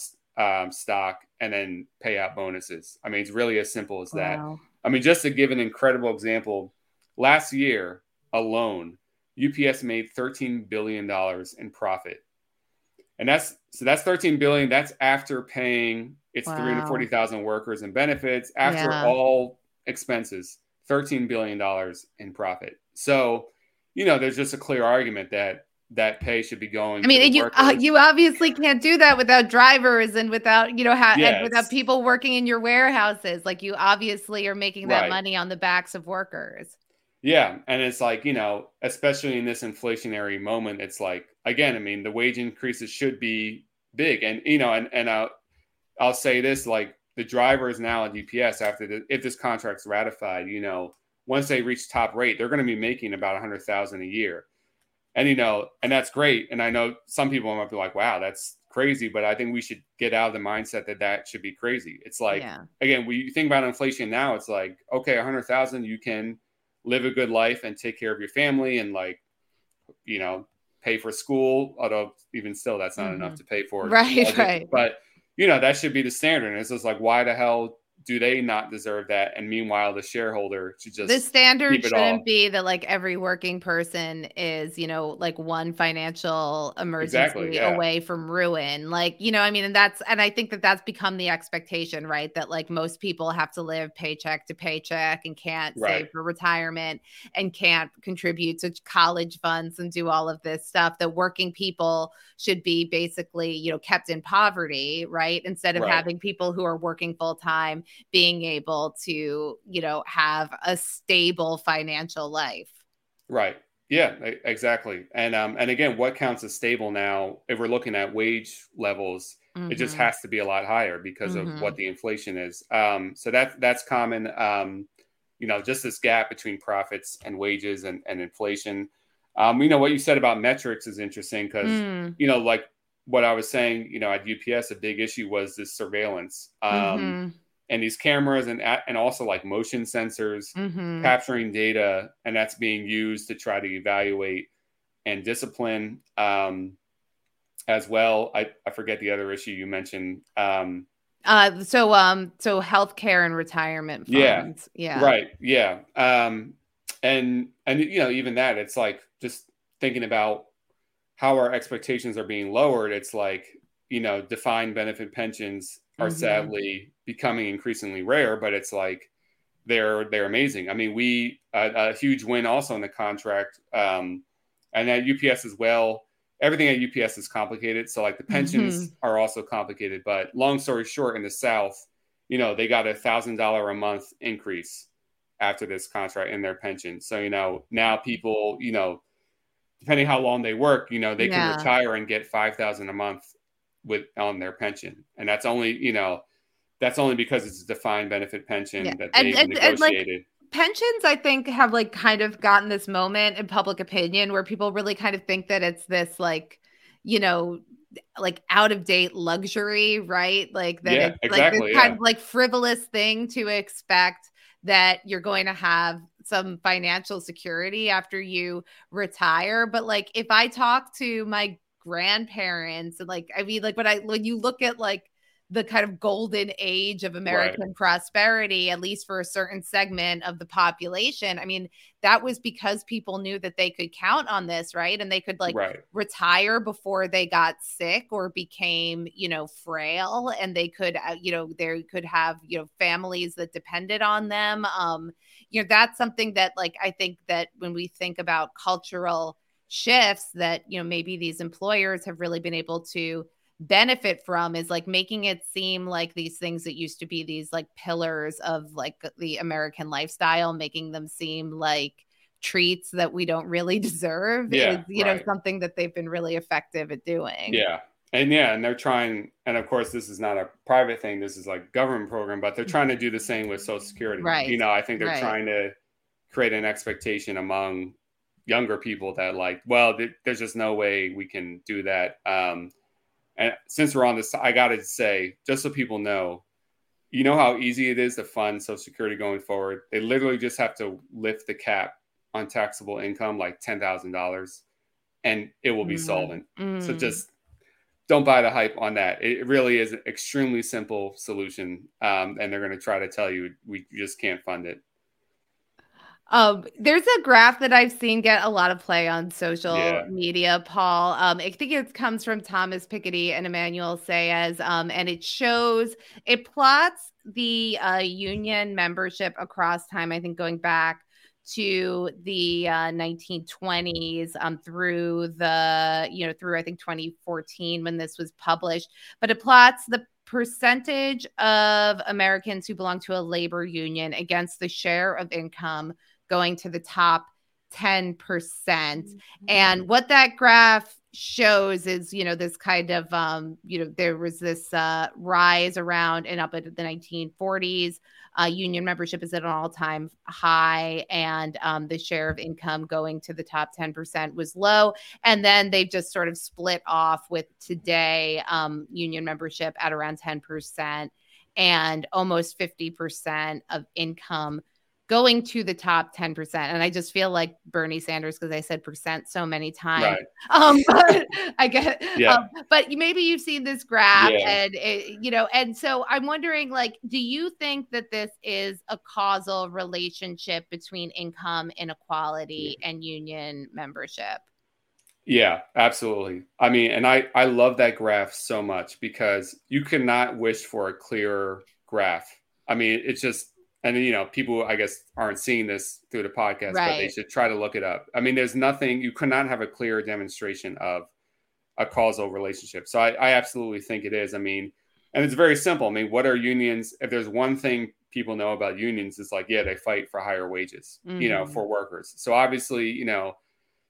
stock and then pay out bonuses. I mean, it's really as simple as that. Wow. I mean, just to give an incredible example, last year alone, UPS made $13 billion in profit. And that's 13 billion. That's after paying its 340,000 workers and benefits, after all expenses, $13 billion in profit. So, you know, there's just a clear argument that pay should be going. I mean, you obviously can't do that without drivers and without, you know, and without people working in your warehouses. Like you obviously are making that money on the backs of workers. Yeah. And it's like, you know, especially in this inflationary moment, it's like, again, I mean, the wage increases should be big. And, you know, and I'll say this, like the drivers now at UPS, if this contract's ratified, you know, once they reach top rate, they're going to be making about $100,000 a year. And, you know, and that's great. And I know some people might be like, wow, that's crazy. But I think we should get out of the mindset that should be crazy. It's like, again, we think about inflation now, it's like, okay, $100,000, you can live a good life and take care of your family and like, you know, pay for school. Although even still, that's not enough to pay for it. Right. But, you know, that should be the standard. And it's just like, why the hell do they not deserve that? And meanwhile, the shareholder should just. The standard shouldn't be that like every working person is, you know, like one financial emergency away from ruin. Like, you know, I mean, and I think that's become the expectation, right? That like most people have to live paycheck to paycheck and can't save for retirement and can't contribute to college funds and do all of this stuff. That working people should be basically, you know, kept in poverty, right? Instead of having people who are working full time being able to, you know, have a stable financial life. Right. Yeah, exactly. And again, what counts as stable now, if we're looking at wage levels, it just has to be a lot higher because of what the inflation is. So that's common, you know, just this gap between profits and wages and inflation. You know, what you said about metrics is interesting because, you know, like what I was saying, you know, at UPS, a big issue was this surveillance. And these cameras and also like motion sensors capturing data, and that's being used to try to evaluate and discipline as well. I forget the other issue you mentioned. So healthcare and retirement funds. Yeah. Right. Yeah. And you know, even that, it's like just thinking about how our expectations are being lowered. It's like, you know, defined benefit pensions are sadly becoming increasingly rare, but it's like they're amazing. I mean, we a huge win also in the contract, and at UPS as well. Everything at UPS is complicated, so like the pensions are also complicated. But long story short, in the South, you know, they got $1,000 a month increase after this contract in their pension. So you know, now people, you know, depending how long they work, you know, they can retire and get $5,000 a month on their pension. And that's only, you know, because it's a defined benefit pension that they negotiated. And like, pensions, I think, have like kind of gotten this moment in public opinion where people really kind of think that it's this like, you know, like out of date luxury, right? Like that it's like this kind of like frivolous thing to expect that you're going to have some financial security after you retire. But like, if I talk to my grandparents and like, I mean, like when you look at like the kind of golden age of American prosperity, at least for a certain segment of the population. I mean, that was because people knew that they could count on this, right? And they could like retire before they got sick or became, you know, frail, and they could, you know, they could have, you know, families that depended on them. You know, that's something that like, I think that when we think about cultural shifts that, you know, maybe these employers have really been able to benefit from, is like making it seem like these things that used to be these like pillars of like the American lifestyle, making them seem like treats that we don't really deserve is, you know, something that they've been really effective at doing. And they're trying, and of course this is not a private thing, this is like government program, but they're trying to do the same with Social Security. You know, I think they're trying to create an expectation among younger people that like, well, there's just no way we can do that. And since we're on this, I got to say, just so people know, you know how easy it is to fund Social Security going forward. They literally just have to lift the cap on taxable income, like $10,000, and it will be solvent. So just don't buy the hype on that. It really is an extremely simple solution. And they're going to try to tell you we just can't fund it. There's a graph that I've seen get a lot of play on social media, Paul. I think it comes from Thomas Piketty and Emmanuel Sayez, and it shows, it plots the union membership across time, I think going back to the 1920s through the, you know, through I think 2014 when this was published, but it plots the percentage of Americans who belong to a labor union against the share of income going to the top 10%. And what that graph shows is, you know, this kind of, you know, there was this rise around and up into the 1940s. Union membership is at an all-time high, and the share of income going to the top 10% was low. And then they've just sort of split off with today union membership at around 10% and almost 50% of income going to the top 10%. And I just feel like Bernie Sanders, because I said percent so many times. But I get, but maybe you've seen this graph and, it, you know, and so I'm wondering, like, do you think that this is a causal relationship between income inequality and union membership? Yeah, absolutely. I mean, and I love that graph so much because you cannot wish for a clearer graph. I mean, it's just, and, you know, people, I guess, aren't seeing this through the podcast, but they should try to look it up. I mean, there's nothing, you could not have a clear demonstration of a causal relationship. So I absolutely think it is. I mean, and it's very simple. I mean, what are unions? If there's one thing people know about unions, it's like, yeah, they fight for higher wages, you know, for workers. So obviously, you know,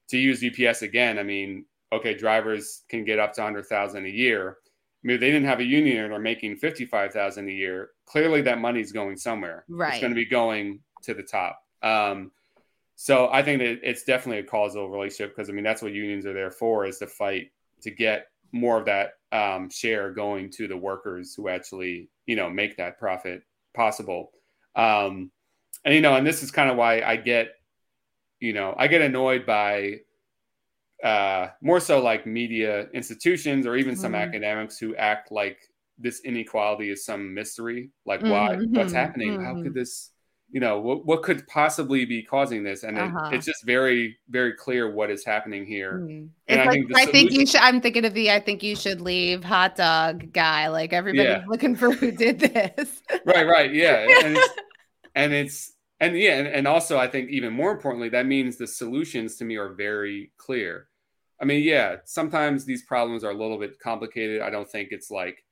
to use UPS again, I mean, okay, drivers can get up to $100,000 a year. I mean, if they didn't have a union and are making $55,000 a year, clearly that money's going somewhere. It's going to be going to the top. So I think that it's definitely a causal relationship because, I mean, that's what unions are there for, is to fight to get more of that share going to the workers who actually, you know, make that profit possible. And, you know, and this is kind of why I get, you know, I get annoyed by more so like media institutions or even some academics who act like this inequality is some mystery, like why what's happening, how could this, you know, what could possibly be causing this, and it's just very, very clear what is happening here. And I, like, think I think you should, I'm thinking of the I think you should leave hot dog guy, like everybody's looking for who did this. And and also I think even more importantly, that means the solutions to me are very clear. I mean, yeah, sometimes these problems are a little bit complicated. I don't think it's like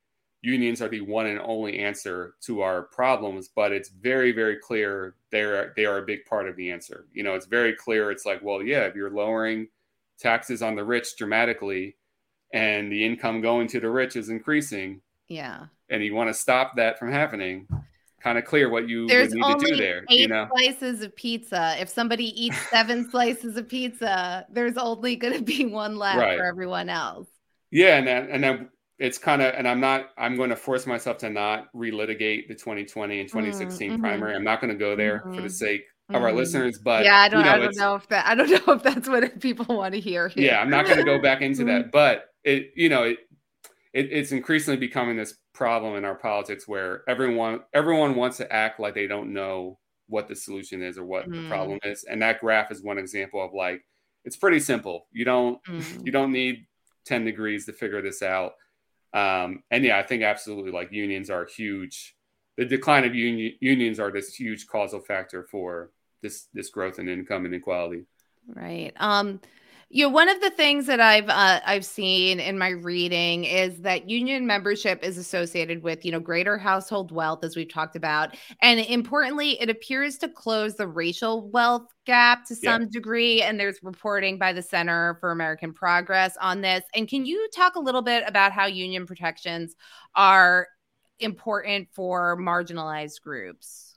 unions are the one and only answer to our problems, but it's very, very clear they are a big part of the answer. You know, it's very clear. It's like, well, yeah, if you're lowering taxes on the rich dramatically and the income going to the rich is increasing, and you want to stop that from happening, kind of clear what you would need to do there. There's only 8 you know? Slices of pizza. If somebody eats 7 slices of pizza, there's only going to be one left for everyone else. Yeah, and it's kind of, and I'm going to force myself to not relitigate the 2020 and 2016 primary. I'm not going to go there for the sake of our listeners, but yeah, I don't know if that's what people want to hear here. Yeah, I'm not going to go back into that, but it, you know, it's increasingly becoming this problem in our politics where everyone wants to act like they don't know what the solution is or what the problem is. And that graph is one example of like, it's pretty simple. You don't need 10 degrees to figure this out. And yeah, I think absolutely like unions are huge. The decline of unions are this huge causal factor for this growth in income inequality. Right. You know, one of the things that I've seen in my reading is that union membership is associated with, you know, greater household wealth, as we've talked about. And importantly, it appears to close the racial wealth gap to some degree. And there's reporting by the Center for American Progress on this. And can you talk a little bit about how union protections are important for marginalized groups?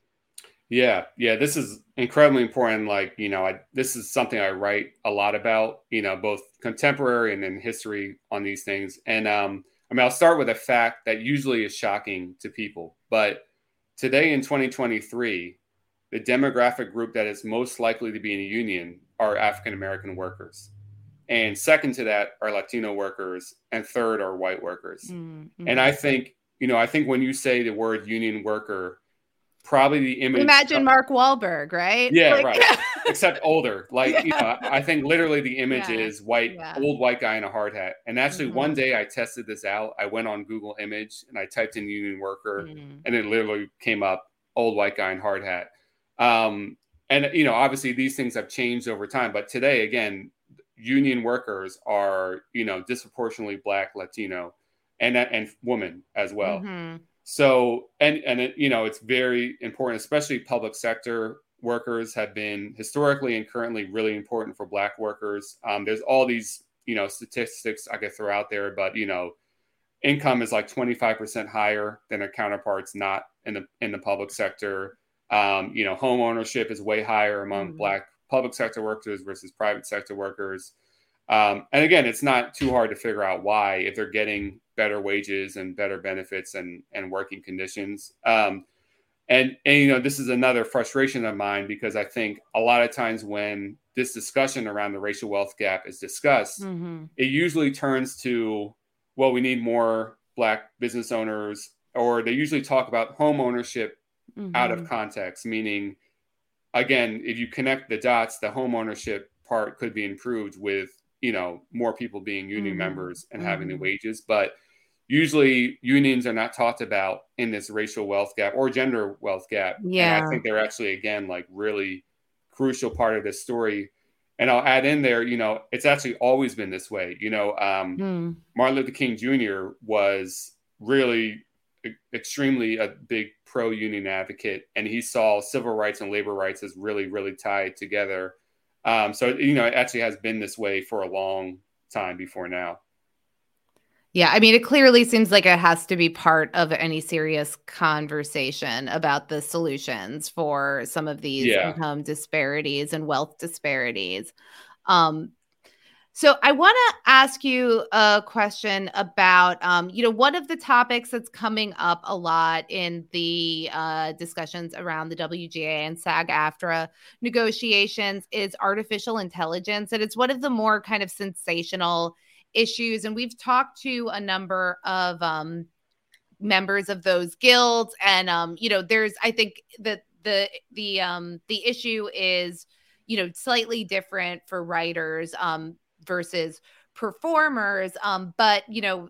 Yeah. This is incredibly important. Like, you know, this is something I write a lot about, you know, both contemporary and in history on these things. And I mean, I'll start with a fact that usually is shocking to people. But today in 2023, the demographic group that is most likely to be in a union are African-American workers. And second to that are Latino workers. And third are white workers. Mm-hmm. And I think when you say the word union worker, probably the image. Imagine Mark Wahlberg, right? Yeah, like, right. Except older. Like, you know, I think literally the image is old white guy in a hard hat. And actually one day I tested this out. I went on Google Image and I typed in union worker and it literally came up old white guy in hard hat. And, you know, obviously these things have changed over time. But today, again, union workers are, you know, disproportionately Black, Latino, and women as well. Mm-hmm. So, and it, you know, it's very important, especially public sector workers have been historically and currently really important for Black workers. There's all these, you know, statistics I could throw out there, but, you know, income is like 25% higher than their counterparts not in the public sector. You know, home ownership is way higher among Black public sector workers versus private sector workers. And again, it's not too hard to figure out why, if they're getting better wages and better benefits and working conditions. And, you know, this is another frustration of mine, because I think a lot of times when this discussion around the racial wealth gap is discussed, it usually turns to, well, we need more Black business owners, or they usually talk about home ownership out of context, meaning, again, if you connect the dots, the home ownership part could be improved with, you know, more people being union members and having the wages. But usually unions are not talked about in this racial wealth gap or gender wealth gap. Yeah. And I think they're actually, again, like really crucial part of this story. And I'll add in there, you know, it's actually always been this way. You know, Martin Luther King Jr. was really extremely a big pro-union advocate. And he saw civil rights and labor rights as really, really tied together. So, you know, it actually has been this way for a long time before now. Yeah, I mean, it clearly seems like it has to be part of any serious conversation about the solutions for some of these income disparities and wealth disparities. So I want to ask you a question about, you know, one of the topics that's coming up a lot in the discussions around the WGA and SAG-AFTRA negotiations is artificial intelligence. And it's one of the more kind of sensational issues. And we've talked to a number of members of those guilds. And, you know, there's, I think that the issue is, you know, slightly different for writers versus performers. But, you know,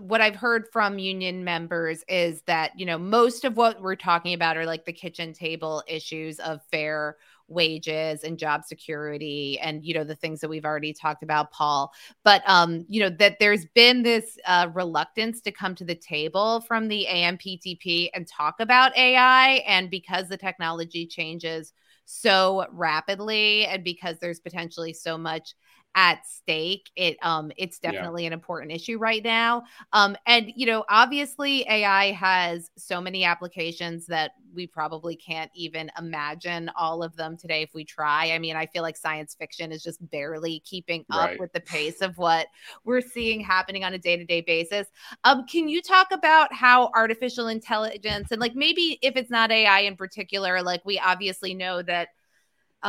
what I've heard from union members is that, you know, most of what we're talking about are like the kitchen table issues of fair wages and job security and, you know, the things that we've already talked about, Paul. But, you know, that there's been this reluctance to come to the table from the AMPTP and talk about AI. And because the technology changes so rapidly and because there's potentially so much at stake, it's definitely an important issue right now. And, you know, obviously AI has so many applications that we probably can't even imagine all of them today if we try. I mean, I feel like science fiction is just barely keeping up with the pace of what we're seeing happening on a day-to-day basis. Can you talk about how artificial intelligence and, like, maybe if it's not AI in particular, like, we obviously know that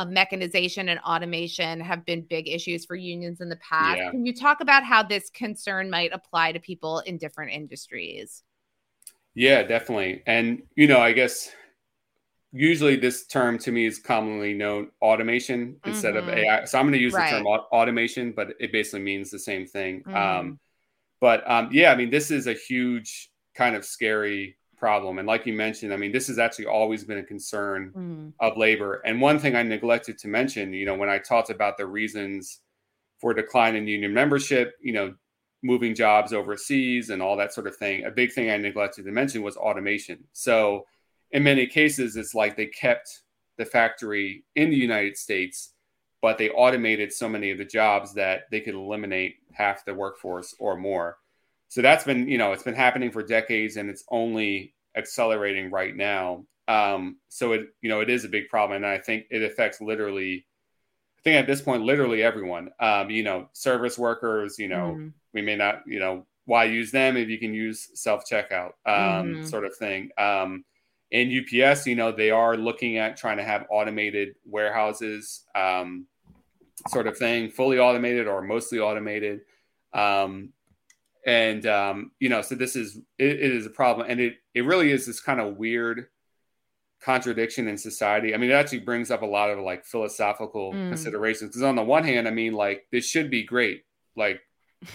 mechanization and automation have been big issues for unions in the past. Yeah. Can you talk about how this concern might apply to people in different industries? Yeah, definitely. And, you know, I guess usually this term to me is commonly known automation instead of AI. So I'm going to use the term automation, but it basically means the same thing. Yeah, I mean, this is a huge kind of scary problem. And like you mentioned, I mean, this has actually always been a concern of labor. And one thing I neglected to mention, you know, when I talked about the reasons for decline in union membership, you know, moving jobs overseas and all that sort of thing, a big thing I neglected to mention was automation. So in many cases, it's like they kept the factory in the United States, but they automated so many of the jobs that they could eliminate half the workforce or more. So that's been, you know, it's been happening for decades and it's only accelerating right now. So it, you know, it is a big problem. And I think it affects literally, I think at this point, literally everyone, you know, service workers, you know, we may not, you know, why use them if you can use self-checkout sort of thing. In UPS, you know, they are looking at trying to have automated warehouses sort of thing, fully automated or mostly automated. You know, so this is, it is a problem. And it really is this kind of weird contradiction in society. I mean, it actually brings up a lot of like philosophical considerations. Because on the one hand, I mean, like this should be great. Like,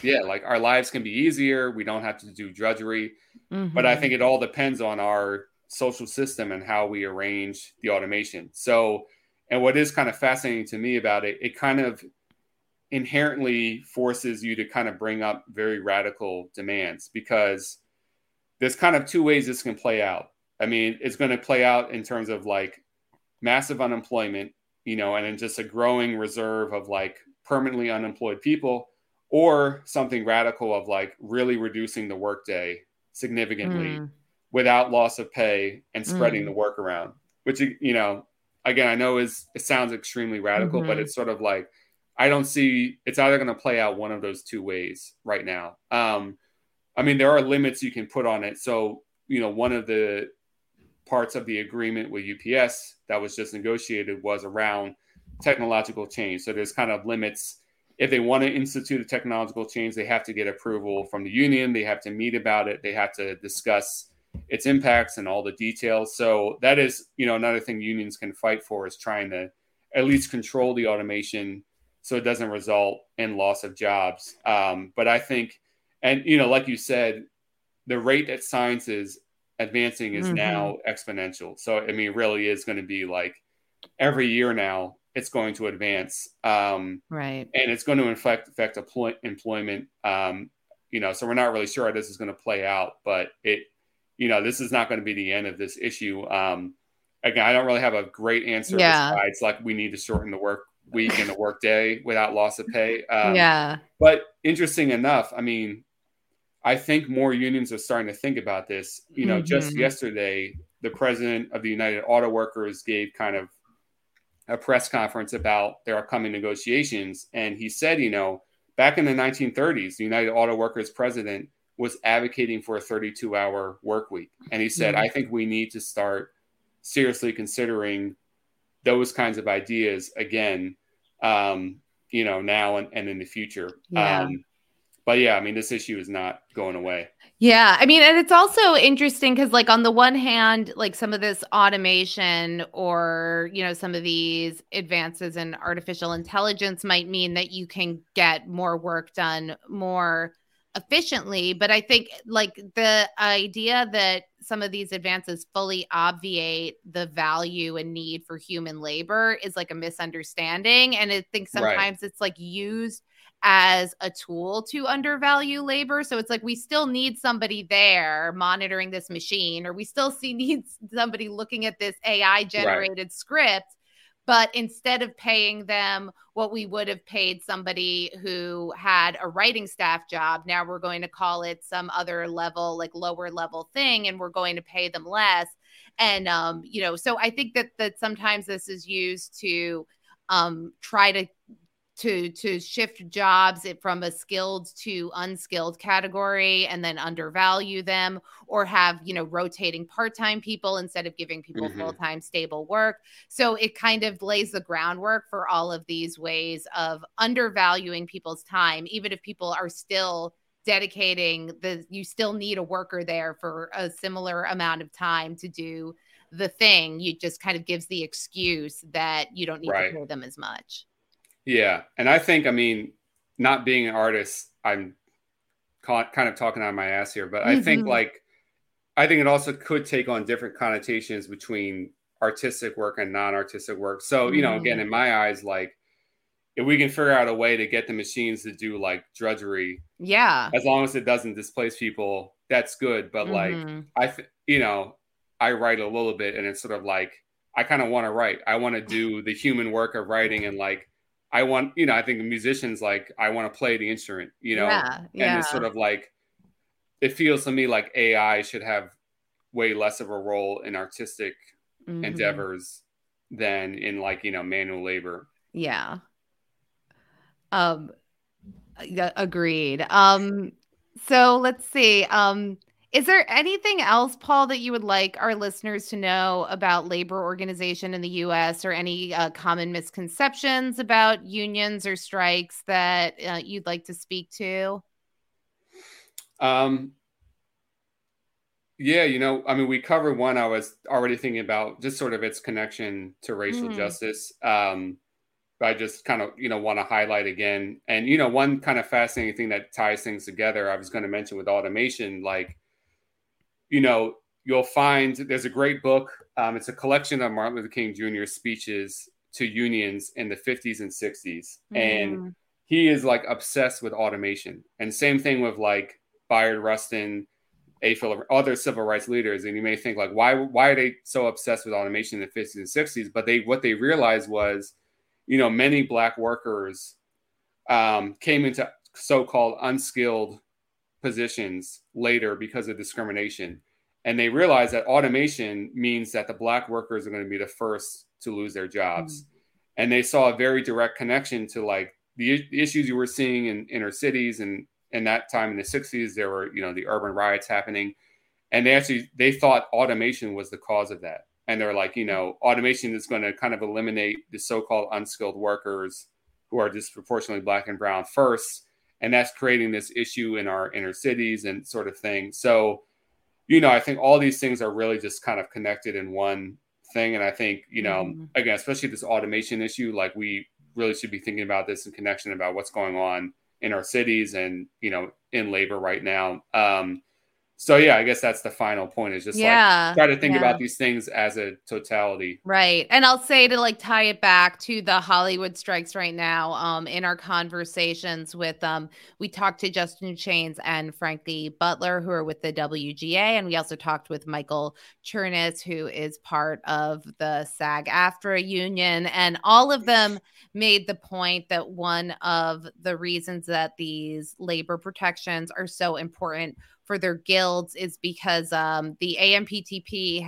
yeah, like our lives can be easier. We don't have to do drudgery. But I think it all depends on our social system and how we arrange the automation. So, and what is kind of fascinating to me about it, it kind of inherently forces you to kind of bring up very radical demands, because there's kind of two ways this can play out. I mean, it's going to play out in terms of like massive unemployment, you know, and then just a growing reserve of like permanently unemployed people, or something radical of like really reducing the workday significantly without loss of pay and spreading the work around, which, you know, again, I know is, it sounds extremely radical, but it's sort of like, I don't see, it's either going to play out one of those two ways right now. I mean, there are limits you can put on it. So, you know, one of the parts of the agreement with UPS that was just negotiated was around technological change. So there's kind of limits. If they want to institute a technological change, they have to get approval from the union. They have to meet about it. They have to discuss its impacts and all the details. So that is, you know, another thing unions can fight for, is trying to at least control the automation so it doesn't result in loss of jobs. But I think, and, you know, like you said, the rate that science is advancing is now exponential. So, I mean, it really is going to be like every year now it's going to advance. And it's going to affect employment. You know, so we're not really sure how this is going to play out, but it, you know, this is not going to be the end of this issue. Again, I don't really have a great answer. Yeah. It's like we need to shorten the work week and the work day without loss of pay. But interesting enough, I mean, I think more unions are starting to think about this. You know, just yesterday, the president of the United Auto Workers gave kind of a press conference about their upcoming negotiations. And he said, you know, back in the 1930s, the United Auto Workers president was advocating for a 32-hour work week. And he said, I think we need to start seriously considering those kinds of ideas again, you know, now and in the future. But yeah, I mean, this issue is not going away. Yeah. I mean, and it's also interesting because, like, on the one hand, like some of this automation or, you know, some of these advances in artificial intelligence might mean that you can get more work done more efficiently. But I think like the idea that some of these advances fully obviate the value and need for human labor is like a misunderstanding. And I think sometimes it's like used as a tool to undervalue labor. So it's like, we still need somebody there monitoring this machine, or we still need somebody looking at this AI generated script. But instead of paying them what we would have paid somebody who had a writing staff job, now we're going to call it some other level, like lower level thing, and we're going to pay them less. And, you know, so I think that sometimes this is used to try to to shift jobs from a skilled to unskilled category and then undervalue them, or have, you know, rotating part-time people instead of giving people full-time stable work. So it kind of lays the groundwork for all of these ways of undervaluing people's time, even if people are still dedicating the, you still need a worker there for a similar amount of time to do the thing. You just kind of gives the excuse that you don't need to pay them as much. Yeah. And I think, I mean, not being an artist, I'm kind of talking out of my ass here, but I think like, I think it also could take on different connotations between artistic work and non-artistic work. So, you know, again, in my eyes, like if we can figure out a way to get the machines to do like drudgery, as long as it doesn't displace people, that's good. But like, you know, I write a little bit and it's sort of like, I kind of want to write. I want to do the human work of writing. And like, I want, you know, I think musicians, like, I want to play the instrument, you know, and it's sort of like, it feels to me like AI should have way less of a role in artistic endeavors than in like, you know, manual labor. Yeah. Agreed. So let's see. Is there anything else, Paul, that you would like our listeners to know about labor organization in the U.S. or any common misconceptions about unions or strikes that you'd like to speak to? Yeah, you know, I mean, we covered one I was already thinking about, just sort of its connection to racial justice. But I just kind of, you know, want to highlight again. And, you know, one kind of fascinating thing that ties things together, I was going to mention with automation, like, you know, you'll find there's a great book. It's a collection of Martin Luther King Jr.'s speeches to unions in the 50s and 60s. And he is like obsessed with automation. And same thing with like Bayard Rustin, A. Philip, other civil rights leaders. And you may think like, why are they so obsessed with automation in the 50s and 60s? But they, what they realized was, you know, many Black workers came into so-called unskilled positions later because of discrimination. And they realized that automation means that the Black workers are going to be the first to lose their jobs. And they saw a very direct connection to like the issues you were seeing in inner cities. And in that time in the 60s, there were, you know, the urban riots happening. And they actually, they thought automation was the cause of that. And they're like, you know, automation is going to kind of eliminate the so-called unskilled workers who are disproportionately Black and brown first. And that's creating this issue in our inner cities and sort of thing. So, you know, I think all these things are really just kind of connected in one thing. And I think, you know, again, especially this automation issue, like we really should be thinking about this in connection about what's going on in our cities and, you know, in labor right now. So, yeah, I guess that's the final point is just like try to think about these things as a totality. Right. And I'll say to like tie it back to the Hollywood strikes right now in our conversations with we talked to Justin Chains and Frankie Butler, who are with the WGA. And we also talked with Michael Chernus, who is part of the SAG-AFTRA union. And all of them made the point that one of the reasons that these labor protections are so important for their guilds is because the AMPTP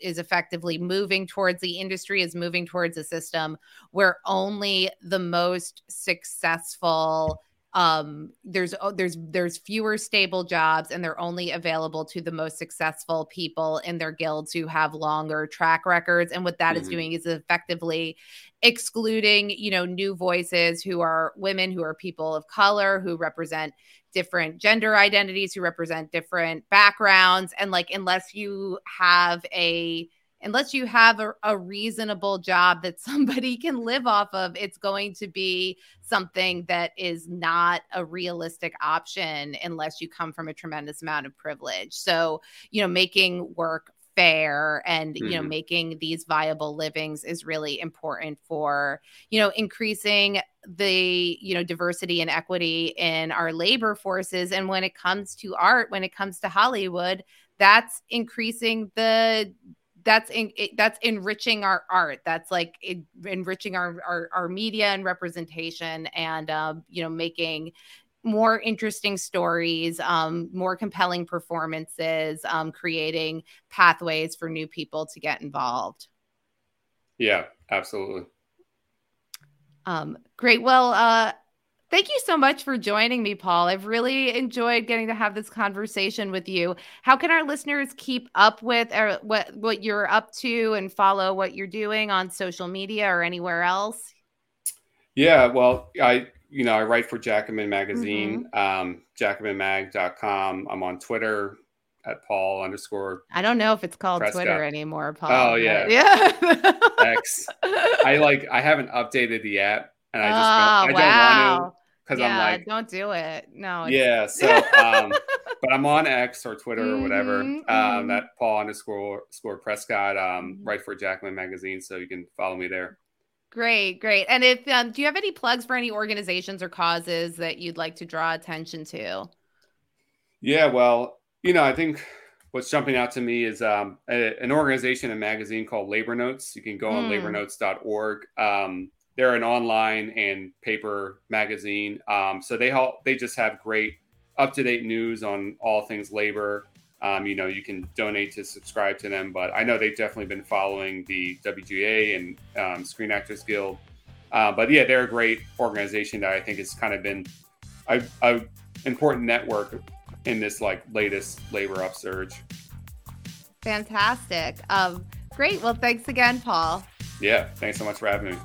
is effectively moving towards, the industry is moving towards a system where only the most successful there's fewer stable jobs, and they're only available to the most successful people in their guilds who have longer track records. And what that is doing is effectively excluding, you know, new voices who are women, who are people of color, who represent different gender identities, who represent different backgrounds. And like, unless you have a reasonable job that somebody can live off of, it's going to be something that is not a realistic option unless you come from a tremendous amount of privilege. So, you know, making work fair and, you know, making these viable livings is really important for, you know, increasing the, you know, diversity and equity in our labor forces. And when it comes to art, when it comes to Hollywood, that's increasing the... That's enriching our art. That's like enriching our media and representation, and you know, making more interesting stories, more compelling performances, creating pathways for new people to get involved. Yeah, absolutely. Great. Well, thank you so much for joining me, Paul. I've really enjoyed getting to have this conversation with you. How can our listeners keep up with or what you're up to and follow what you're doing on social media or anywhere else? Yeah, well, I write for Jacobin magazine, jacobinmag.com. I'm on Twitter at Paul_. I don't know if it's called Prescod. Twitter anymore, Paul. Oh, yeah. X. I haven't updated the app. And I just don't want to because I'm like, don't do it. No. Yeah. So, but I'm on X or Twitter or whatever. That Paul_Prescod, write for Jacobin magazine. So you can follow me there. Great. And if do you have any plugs for any organizations or causes that you'd like to draw attention to? Yeah, well, I think what's jumping out to me is an organization and magazine called Labor Notes. You can go on labornotes.org. They're an online and paper magazine. So they just have great up-to-date news on all things labor. You can donate to subscribe to them, but I know they've definitely been following the WGA and Screen Actors Guild. But yeah, they're a great organization that I think has kind of been an important network in this latest labor upsurge. Fantastic. Great. Well, thanks again, Paul. Yeah. Thanks so much for having me.